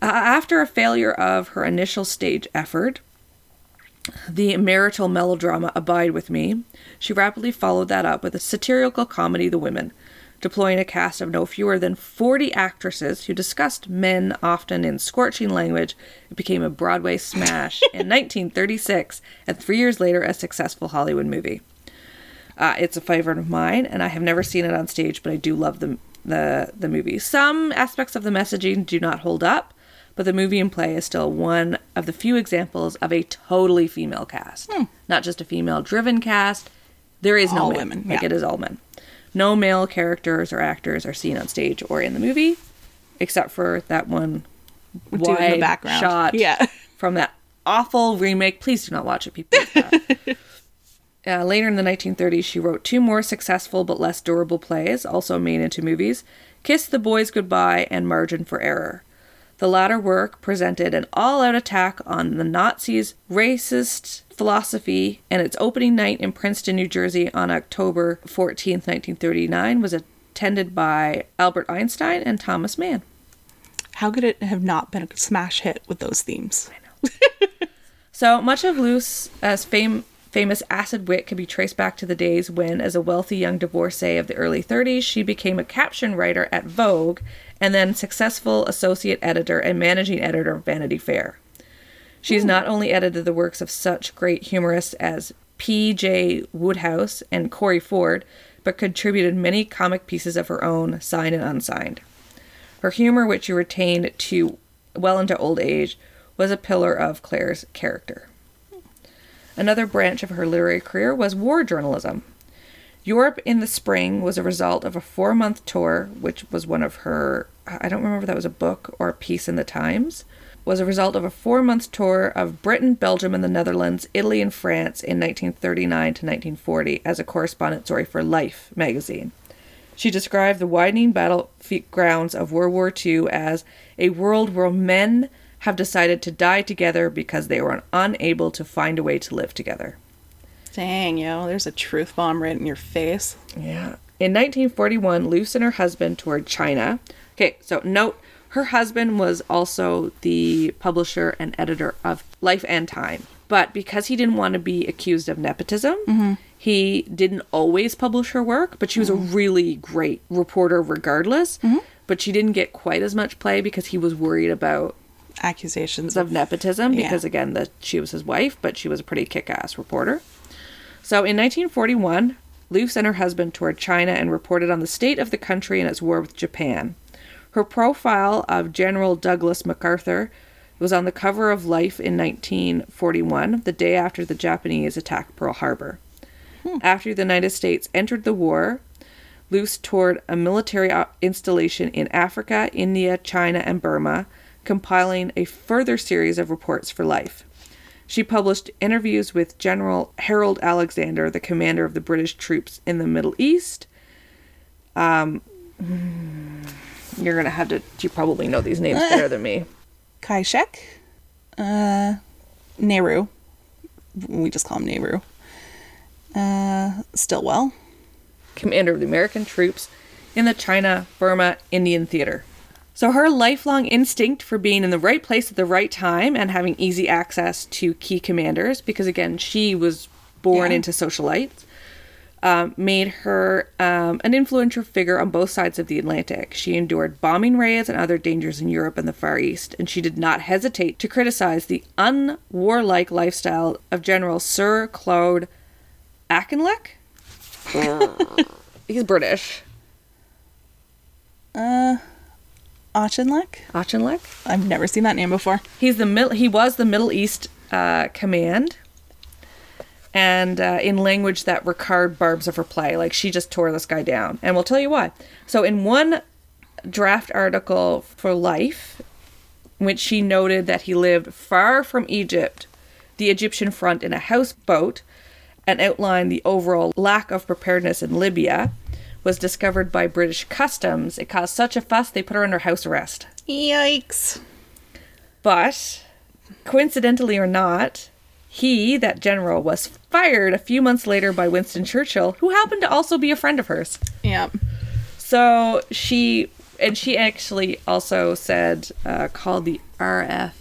After a failure of her initial stage effort, the marital melodrama Abide With Me, she rapidly followed that up with a satirical comedy, The Women, deploying a cast of no fewer than 40 actresses who discussed men often in scorching language. It became a Broadway smash in 1936, and 3 years later, a successful Hollywood movie. It's a favorite of mine, and I have never seen it on stage, but I do love the movie. Some aspects of the messaging do not hold up, but the movie and play is still one of the few examples of a totally female cast. Not just a female-driven cast. There is all no men. Women. It is all men. No male characters or actors are seen on stage or in the movie, except for that one wide background shot from that awful remake. Please do not watch it, people. Later in the 1930s, she wrote two more successful but less durable plays, also made into movies, Kiss the Boys Goodbye and Margin for Error. The latter work presented an all-out attack on the Nazis' racist philosophy, and its opening night in Princeton, New Jersey on October 14, 1939 was attended by Albert Einstein and Thomas Mann. How could it have not been a smash hit with those themes? I know. So much of Luce's famous acid wit can be traced back to the days when, as a wealthy young divorcee of the early 30s, she became a caption writer at Vogue and then successful associate editor and managing editor of Vanity Fair. She's not only edited the works of such great humorists as P.J. Woodhouse and Corey Ford, but contributed many comic pieces of her own, signed and unsigned. Her humor, which she retained to well into old age, was a pillar of Claire's character. Another branch of her literary career was war journalism. Europe in the Spring was a result of a 4-month tour, which was one of her, I don't remember if that was a book or a piece in the Times, was a result of a 4-month tour of Britain, Belgium, and the Netherlands, Italy, and France in 1939 to 1940 as a correspondent for Life magazine. She described the widening battlegrounds of World War II as a world where men have decided to die together because they were unable to find a way to live together. Dang, yo, there's a truth bomb right in your face. Yeah. In 1941, Luce and her husband toured China. Okay, so note, her husband was also the publisher and editor of Life and Time. But because he didn't want to be accused of nepotism, he didn't always publish her work. But she was a really great reporter regardless. But she didn't get quite as much play because he was worried about accusations of nepotism. Because, again, she was his wife, but she was a pretty kick-ass reporter. So in 1941, Luce and her husband toured China and reported on the state of the country and its war with Japan. Her profile of General Douglas MacArthur was on the cover of Life in 1941, the day after the Japanese attacked Pearl Harbor. After the United States entered the war, Luce toured a military installation in Africa, India, China, and Burma, compiling a further series of reports for Life. She published interviews with General Harold Alexander, the commander of the British troops in the Middle East. You're going to have to... You probably know these names better than me. Kai-shek. Nehru. We just call him Nehru. Stilwell. Commander of the American troops in the China, Burma, Indian theater. So her lifelong instinct for being in the right place at the right time and having easy access to key commanders, because again, she was born into socialites, made her an influential figure on both sides of the Atlantic. She endured bombing raids and other dangers in Europe and the Far East, and she did not hesitate to criticize the unwarlike lifestyle of General Sir Claude Auchinleck. He's British. Auchinleck? Auchinleck? I've never seen that name before. He was the Middle East command. And in language that recurred barbs of her play. Like, she just tore this guy down. And we'll tell you why. So in one draft article for Life, in which she noted that he lived far from Egypt, the Egyptian front, in a houseboat, and outlined the overall lack of preparedness in Libya, was discovered by British customs. It caused such a fuss, they put her under house arrest. Yikes. But, coincidentally or not, he, that general, was fired a few months later by Winston Churchill, who happened to also be a friend of hers. Yeah. So she actually also said, called the RF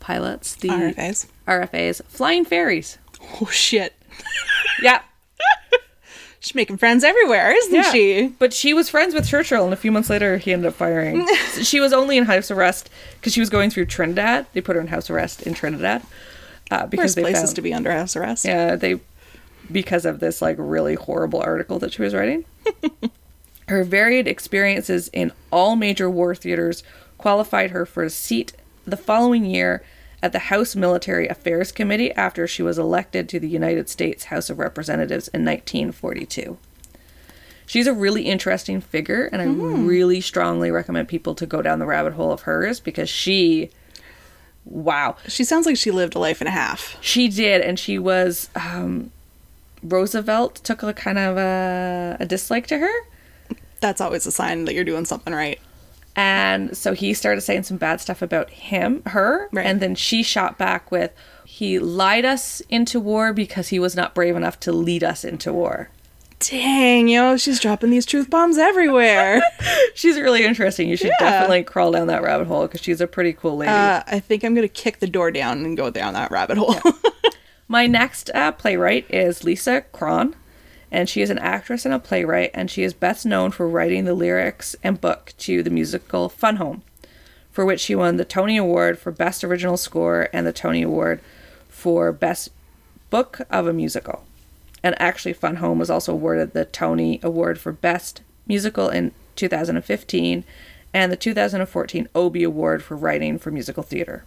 pilots, the RFAs, flying fairies. Oh, shit. Yeah. She's making friends everywhere, isn't she? But she was friends with Churchill, and a few months later, he ended up firing. She was only in house arrest because she was going through Trinidad. They put her in house arrest in Trinidad. Because there's places to be under house arrest. Yeah, because of this really horrible article that she was writing. Her varied experiences in all major war theaters qualified her for a seat the following year at the House Military Affairs Committee after she was elected to the United States House of Representatives in 1942. She's a really interesting figure, and I really strongly recommend people to go down the rabbit hole of hers because she... Wow. She sounds like she lived a life and a half. She did, and she was... Roosevelt took a kind of a dislike to her. That's always a sign that you're doing something right. And so he started saying some bad stuff about her. Right. And then she shot back with, he lied us into war because he was not brave enough to lead us into war. Dang, yo, she's dropping these truth bombs everywhere. She's really interesting. You should definitely crawl down that rabbit hole because she's a pretty cool lady. I think I'm going to kick the door down and go down that rabbit hole. Yeah. My next playwright is Lisa Cron, and she is an actress and a playwright, and she is best known for writing the lyrics and book to the musical Fun Home, for which she won the Tony Award for Best Original Score and the Tony Award for Best Book of a Musical. And actually, Fun Home was also awarded the Tony Award for Best Musical in 2015 and the 2014 Obie Award for Writing for Musical Theater.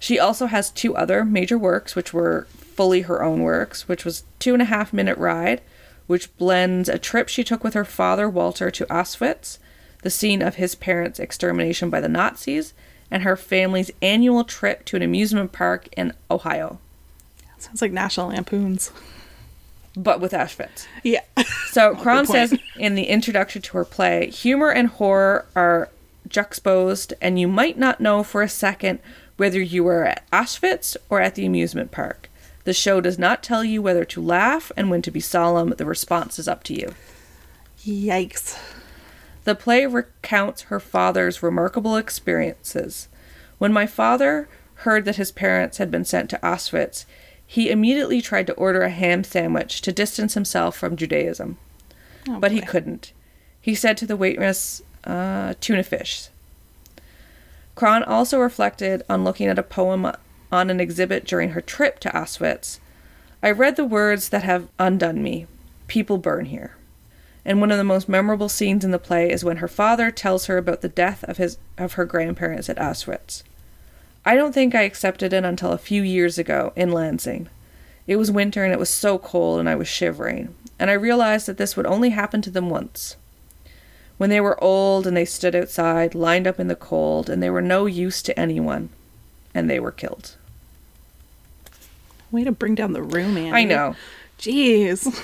She also has two other major works, which were fully her own works, which was 2.5-minute Ride, which blends a trip she took with her father, Walter, to Auschwitz, the scene of his parents' extermination by the Nazis, and her family's annual trip to an amusement park in Ohio. Sounds like National Lampoon's. But with Auschwitz. Yeah. So Cron says in the introduction to her play, humor and horror are juxtaposed, and you might not know for a second whether you were at Auschwitz or at the amusement park. The show does not tell you whether to laugh and when to be solemn. The response is up to you. Yikes. The play recounts her father's remarkable experiences. When my father heard that his parents had been sent to Auschwitz, he immediately tried to order a ham sandwich to distance himself from Judaism. Oh, but he couldn't. He said to the waitress, tuna fish. Cron also reflected on looking at a poem on an exhibit during her trip to Auschwitz. I read the words that have undone me. People burn here. And one of the most memorable scenes in the play is when her father tells her about the death of her grandparents at Auschwitz. I don't think I accepted it until a few years ago in Lansing. It was winter and it was so cold and I was shivering. And I realized that this would only happen to them once. When they were old and they stood outside, lined up in the cold, and they were no use to anyone. And they were killed. Way to bring down the room, Andy. I know. Jeez.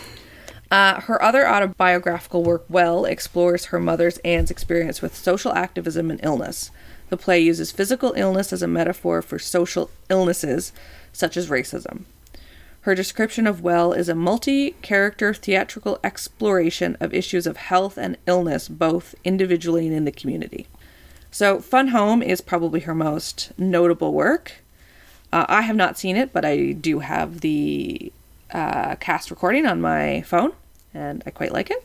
Her other autobiographical work, Well, explores her mother's Anne's experience with social activism and illness. The play uses physical illness as a metaphor for social illnesses, such as racism. Her description of Well is a multi-character theatrical exploration of issues of health and illness, both individually and in the community. So, Fun Home is probably her most notable work. I have not seen it, but I do have the cast recording on my phone, and I quite like it.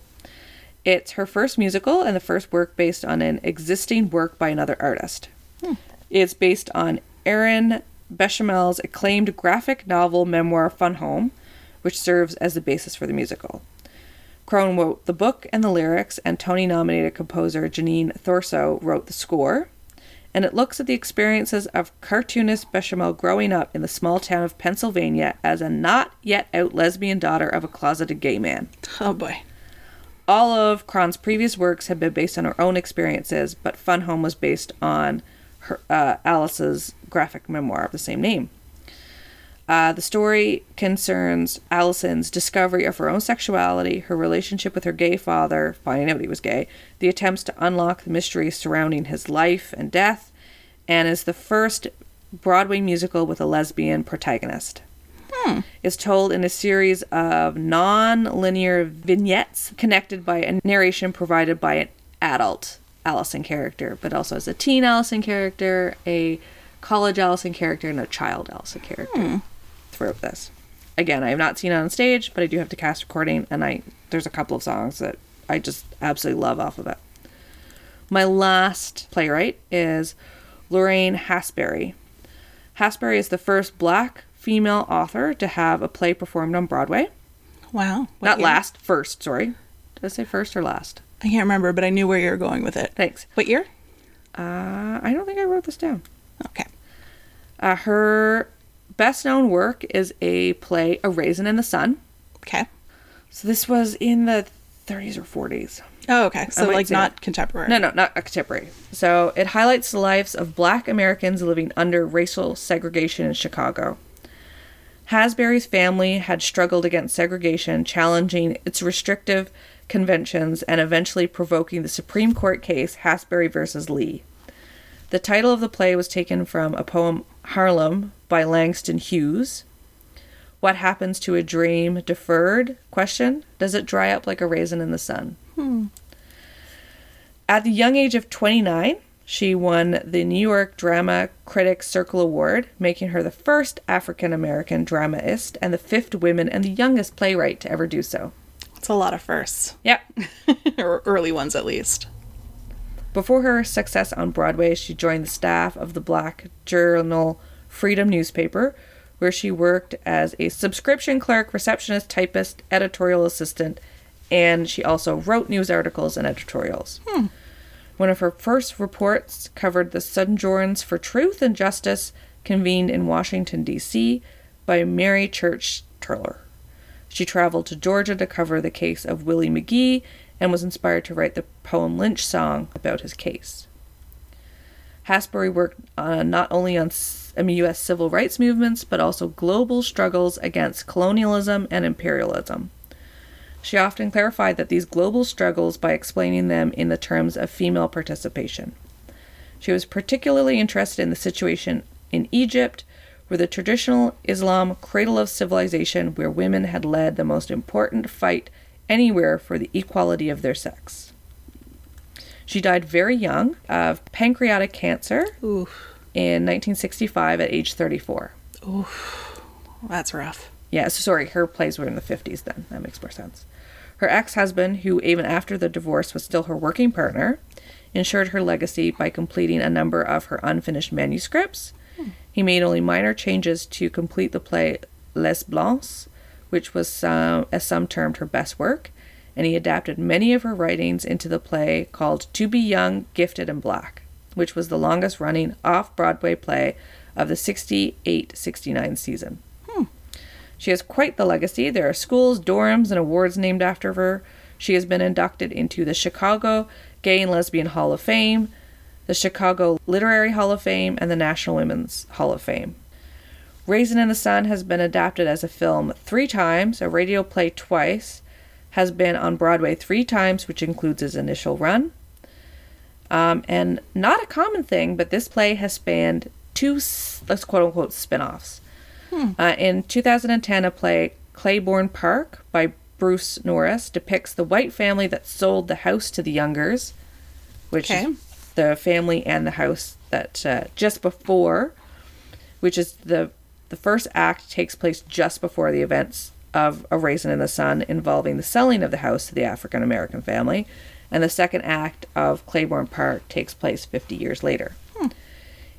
It's her first musical and the first work based on an existing work by another artist. It's based on Aaron Bechamel's acclaimed graphic novel memoir Fun Home, which serves as the basis for the musical. Cron wrote the book and the lyrics, and Tony-nominated composer Janine Thorso wrote the score. And it looks at the experiences of cartoonist Bechamel growing up in the small town of Pennsylvania as a not-yet-out lesbian daughter of a closeted gay man. Oh, boy. All of Cron's previous works have been based on her own experiences, but Fun Home was based on her, Alice's graphic memoir of the same name. The story concerns Allison's discovery of her own sexuality, her relationship with her gay father, finding out he was gay, the attempts to unlock the mystery surrounding his life and death, and is the first Broadway musical with a lesbian protagonist. Is told in a series of non-linear vignettes connected by a narration provided by an adult Allison character, but also as a teen Allison character, a college Allison character, and a child Allison character throughout this. Again, I have not seen it on stage, but I do have the cast recording, and there's a couple of songs that I just absolutely love off of it. My last playwright is Lorraine Hasberry. Hasberry is the first Black female author to have a play performed on Broadway. Wow. First, sorry. Did I say first or last? I can't remember, but I knew where you were going with it. Thanks. What year? I don't think I wrote this down. Okay. Her best known work is a play, A Raisin in the Sun. Okay. So this was in the 30s or 40s. Oh, okay. So not contemporary. No, not contemporary. So it highlights the lives of Black Americans living under racial segregation in Chicago. Hasberry's family had struggled against segregation, challenging its restrictive conventions and eventually provoking the Supreme Court case Hasbury versus Lee. The title of the play was taken from a poem, Harlem, by Langston Hughes. What happens to a dream deferred? Question. Does it dry up like a raisin in the sun? At the young age of 29, she won the New York Drama Critics Circle Award, making her the first African-American dramatist and the fifth woman and the youngest playwright to ever do so. That's a lot of firsts. Yeah. Or early ones, at least. Before her success on Broadway, she joined the staff of the black journal Freedom newspaper, where she worked as a subscription clerk, receptionist, typist, editorial assistant, and she also wrote news articles and editorials. One of her first reports covered the Sojourns for Truth and Justice, convened in Washington, D.C. by Mary Church Turler. She traveled to Georgia to cover the case of Willie McGee and was inspired to write the poem Lynch Song about his case. Hasbury worked not only on U.S. civil rights movements, but also global struggles against colonialism and imperialism. She often clarified that these global struggles by explaining them in the terms of female participation. She was particularly interested in the situation in Egypt, where the traditional Islam cradle of civilization, where women had led the most important fight anywhere for the equality of their sex. She died very young of pancreatic cancer. In 1965 at age 34. Oof, that's rough. Yeah, sorry, her plays were in the 50s then. That makes more sense. Her ex-husband, who even after the divorce was still her working partner, ensured her legacy by completing a number of her unfinished manuscripts. He made only minor changes to complete the play Les Blancs, which was, as some termed, her best work, and he adapted many of her writings into the play called To Be Young, Gifted, and Black, which was the longest-running off-Broadway play of the 68-69 season. She has quite the legacy. There are schools, dorms, and awards named after her. She has been inducted into the Chicago Gay and Lesbian Hall of Fame, the Chicago Literary Hall of Fame, and the National Women's Hall of Fame. Raisin in the Sun has been adapted as a film 3 times, a radio play twice, has been on Broadway 3 times, which includes his initial run. And not a common thing, but this play has spanned 2, let's quote-unquote, spin-offs. In 2010, a play, Claiborne Park, by Bruce Norris, depicts the white family that sold the house to the Youngers, which is the family and the house that just before, which is the first act takes place just before the events of A Raisin in the Sun involving the selling of the house to the African-American family. And the second act of Claiborne Park takes place 50 years later.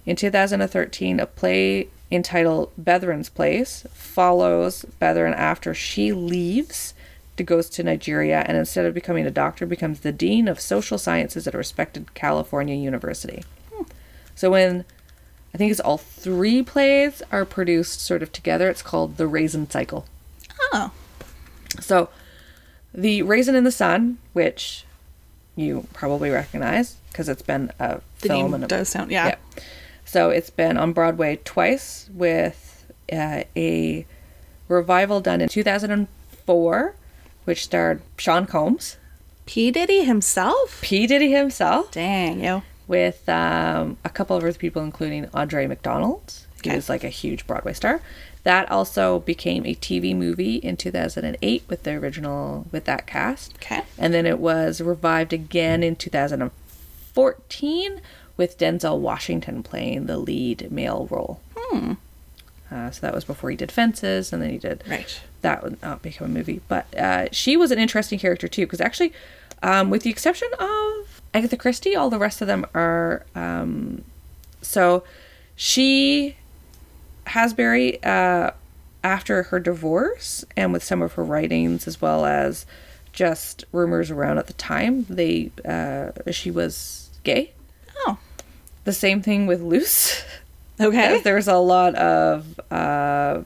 In 2013, a play entitled Bethren's Place follows Bethren after she leaves to goes to Nigeria, and instead of becoming a doctor, becomes the dean of social sciences at a respected California university. So when, I think it's all 3 plays are produced sort of together, it's called The Raisin Cycle. So The Raisin in the Sun, which you probably recognize because it's been a film. And does sound, yeah. So it's been on Broadway twice with a revival done in 2004, which starred Sean Combs. P. Diddy himself? P. Diddy himself. Dang, yo. With a couple of other people, including Audrey McDonald, who was like a huge Broadway star. That also became a TV movie in 2008 with the original, with that cast. And then it was revived again in 2014 with Denzel Washington playing the lead male role. So that was before he did Fences, and then he did... That would not become a movie. But she was an interesting character, too, because actually, with the exception of Agatha Christie, all the rest of them are... so she... Hasbury, after her divorce and with some of her writings as well as just rumors around at the time, she was gay. The same thing with Luce. There was a lot of, I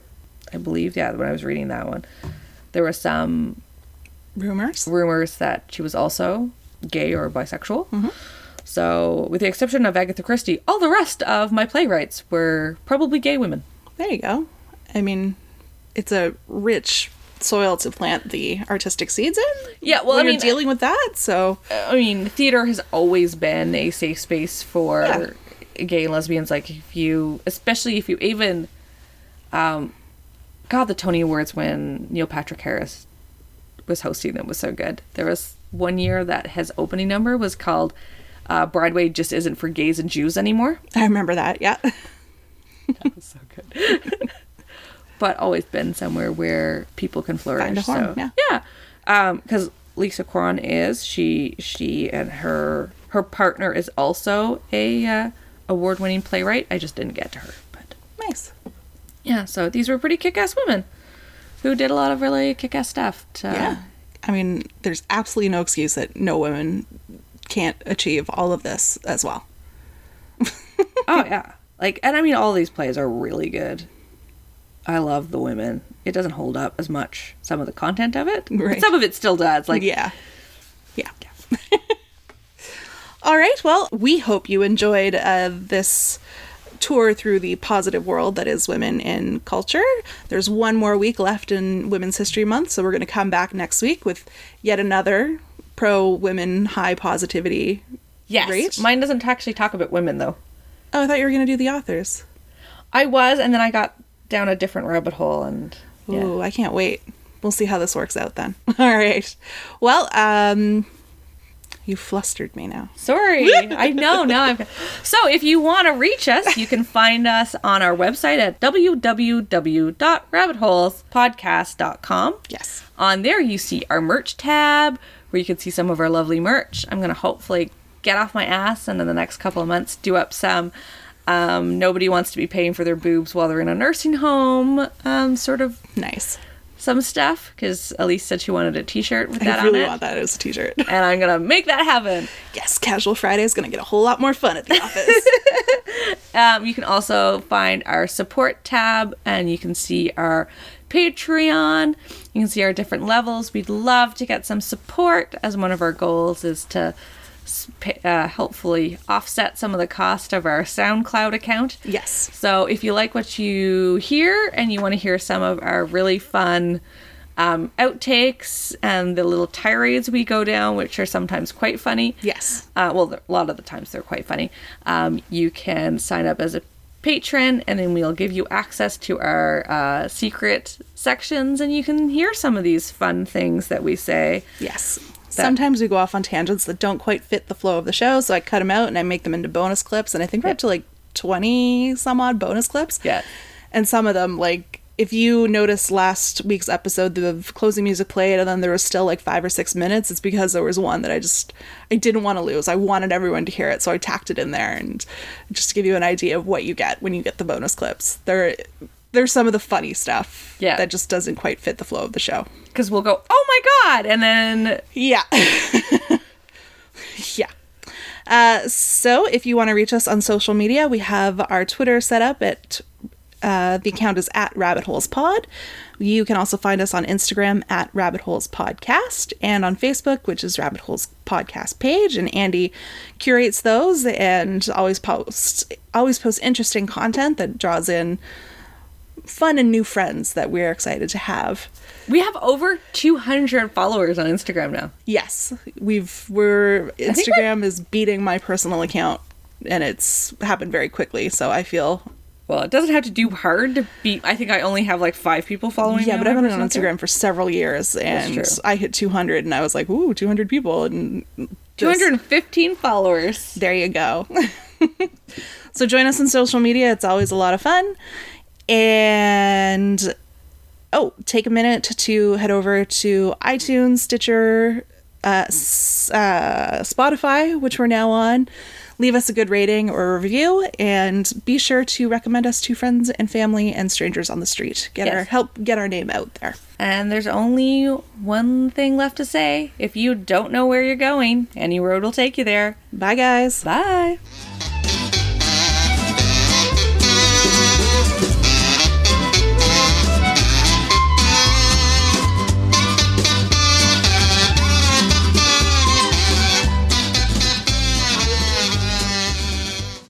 believe, when I was reading that one, there were some... Rumors that she was also gay or bisexual. So, with the exception of Agatha Christie, all the rest of my playwrights were probably gay women. There you go. I mean, it's a rich soil to plant the artistic seeds in. Yeah, well, I mean, you're dealing with that, so I mean, theater has always been a safe space for gay and lesbians. Like, if you, especially if you even, God, the Tony Awards when Neil Patrick Harris was hosting them was so good. There was one year that his opening number was called Broadway Just Isn't for Gays and Jews Anymore. I remember that, yeah. That was so good. But always been somewhere where people can flourish. Find a home, so, yeah. Yeah. Because Lisa Kwan is, she and her partner is also a award-winning playwright. I just didn't get to her. But nice. Yeah, so these were pretty kick-ass women who did a lot of really kick-ass stuff. Yeah. I mean, there's absolutely no excuse that no women can't achieve all of this as well. Oh, yeah. Like, and I mean, all these plays are really good. I love the women. It doesn't hold up as much, some of the content of it. Right. Some of it still does. Like, yeah. Yeah. Yeah. All right. Well, we hope you enjoyed this tour through the positive world that is women in culture. There's one more week left in Women's History Month, so we're going to come back next week with yet another pro-women high positivity rate. Mine doesn't actually talk about women, though. Oh, I thought you were going to do the authors. I was, and then I got down a different rabbit hole, and yeah. Ooh, I can't wait. We'll see how this works out then. All right. Well, you flustered me now. Sorry. I know. Now I'm. So if you want to reach us, you can find us on our website at www.rabbitholespodcast.com. Yes. On there, you see our merch tab where you can see some of our lovely merch. I'm going to hopefully get off my ass and in the next couple of months do up some nobody wants to be paying for their boobs while they're in a nursing home sort of nice some stuff, because Elise said she wanted a t-shirt with that on it. I really want that as a t-shirt, and I'm gonna make that happen. Yes, Casual Friday is gonna get a whole lot more fun at the office. You can also find our support tab, and you can see our Patreon. You can see our different levels. We'd love to get some support, as one of our goals is to helpfully offset some of the cost of our SoundCloud account. Yes. So if you like what you hear and you want to hear some of our really fun outtakes and the little tirades we go down, which are sometimes quite funny. Yes. Well, a lot of the times they're quite funny. You can sign up as a patron, and then we'll give you access to our secret sections, and you can hear some of these fun things that we say. Yes. Sometimes we go off on tangents that don't quite fit the flow of the show, so I cut them out and I make them into bonus clips, and I think we're up to like 20 some odd bonus clips. Yeah. And some of them, like, if you noticed last week's episode, the closing music played and then there was still like 5 or 6 minutes, it's because there was one that I didn't want to lose. I wanted everyone to hear it, so I tacked it in there, and just to give you an idea of what you get when you get the bonus clips. There's some of the funny stuff that just doesn't quite fit the flow of the show. Because we'll go, oh my God! And then... Yeah. Yeah. So if you want to reach us on social media, we have our Twitter set up at... the account is at Rabbit Holes Pod. You can also find us on Instagram at Rabbit Holes Podcast, and on Facebook, which is Rabbit Holes Podcast page. And Andy curates those and always posts interesting content that draws in fun and new friends that we're excited to have. We have over 200 followers on Instagram now. Yes, Instagram is beating my personal account, and it's happened very quickly. So I feel, well, it doesn't have to do hard to beat. I think I only have like 5 people following. Yeah, but I've been on Instagram for several years, and I hit 200, and I was like, ooh, 200 people, and 215 followers. There you go. So join us on social media. It's always a lot of fun. And take a minute to head over to iTunes, Stitcher, Spotify, which we're now on. Leave us a good rating or a review, and be sure to recommend us to friends and family and strangers on the street. Help get our name out there. And there's only one thing left to say. If you don't know where you're going, any road will take you there. Bye, guys. Bye.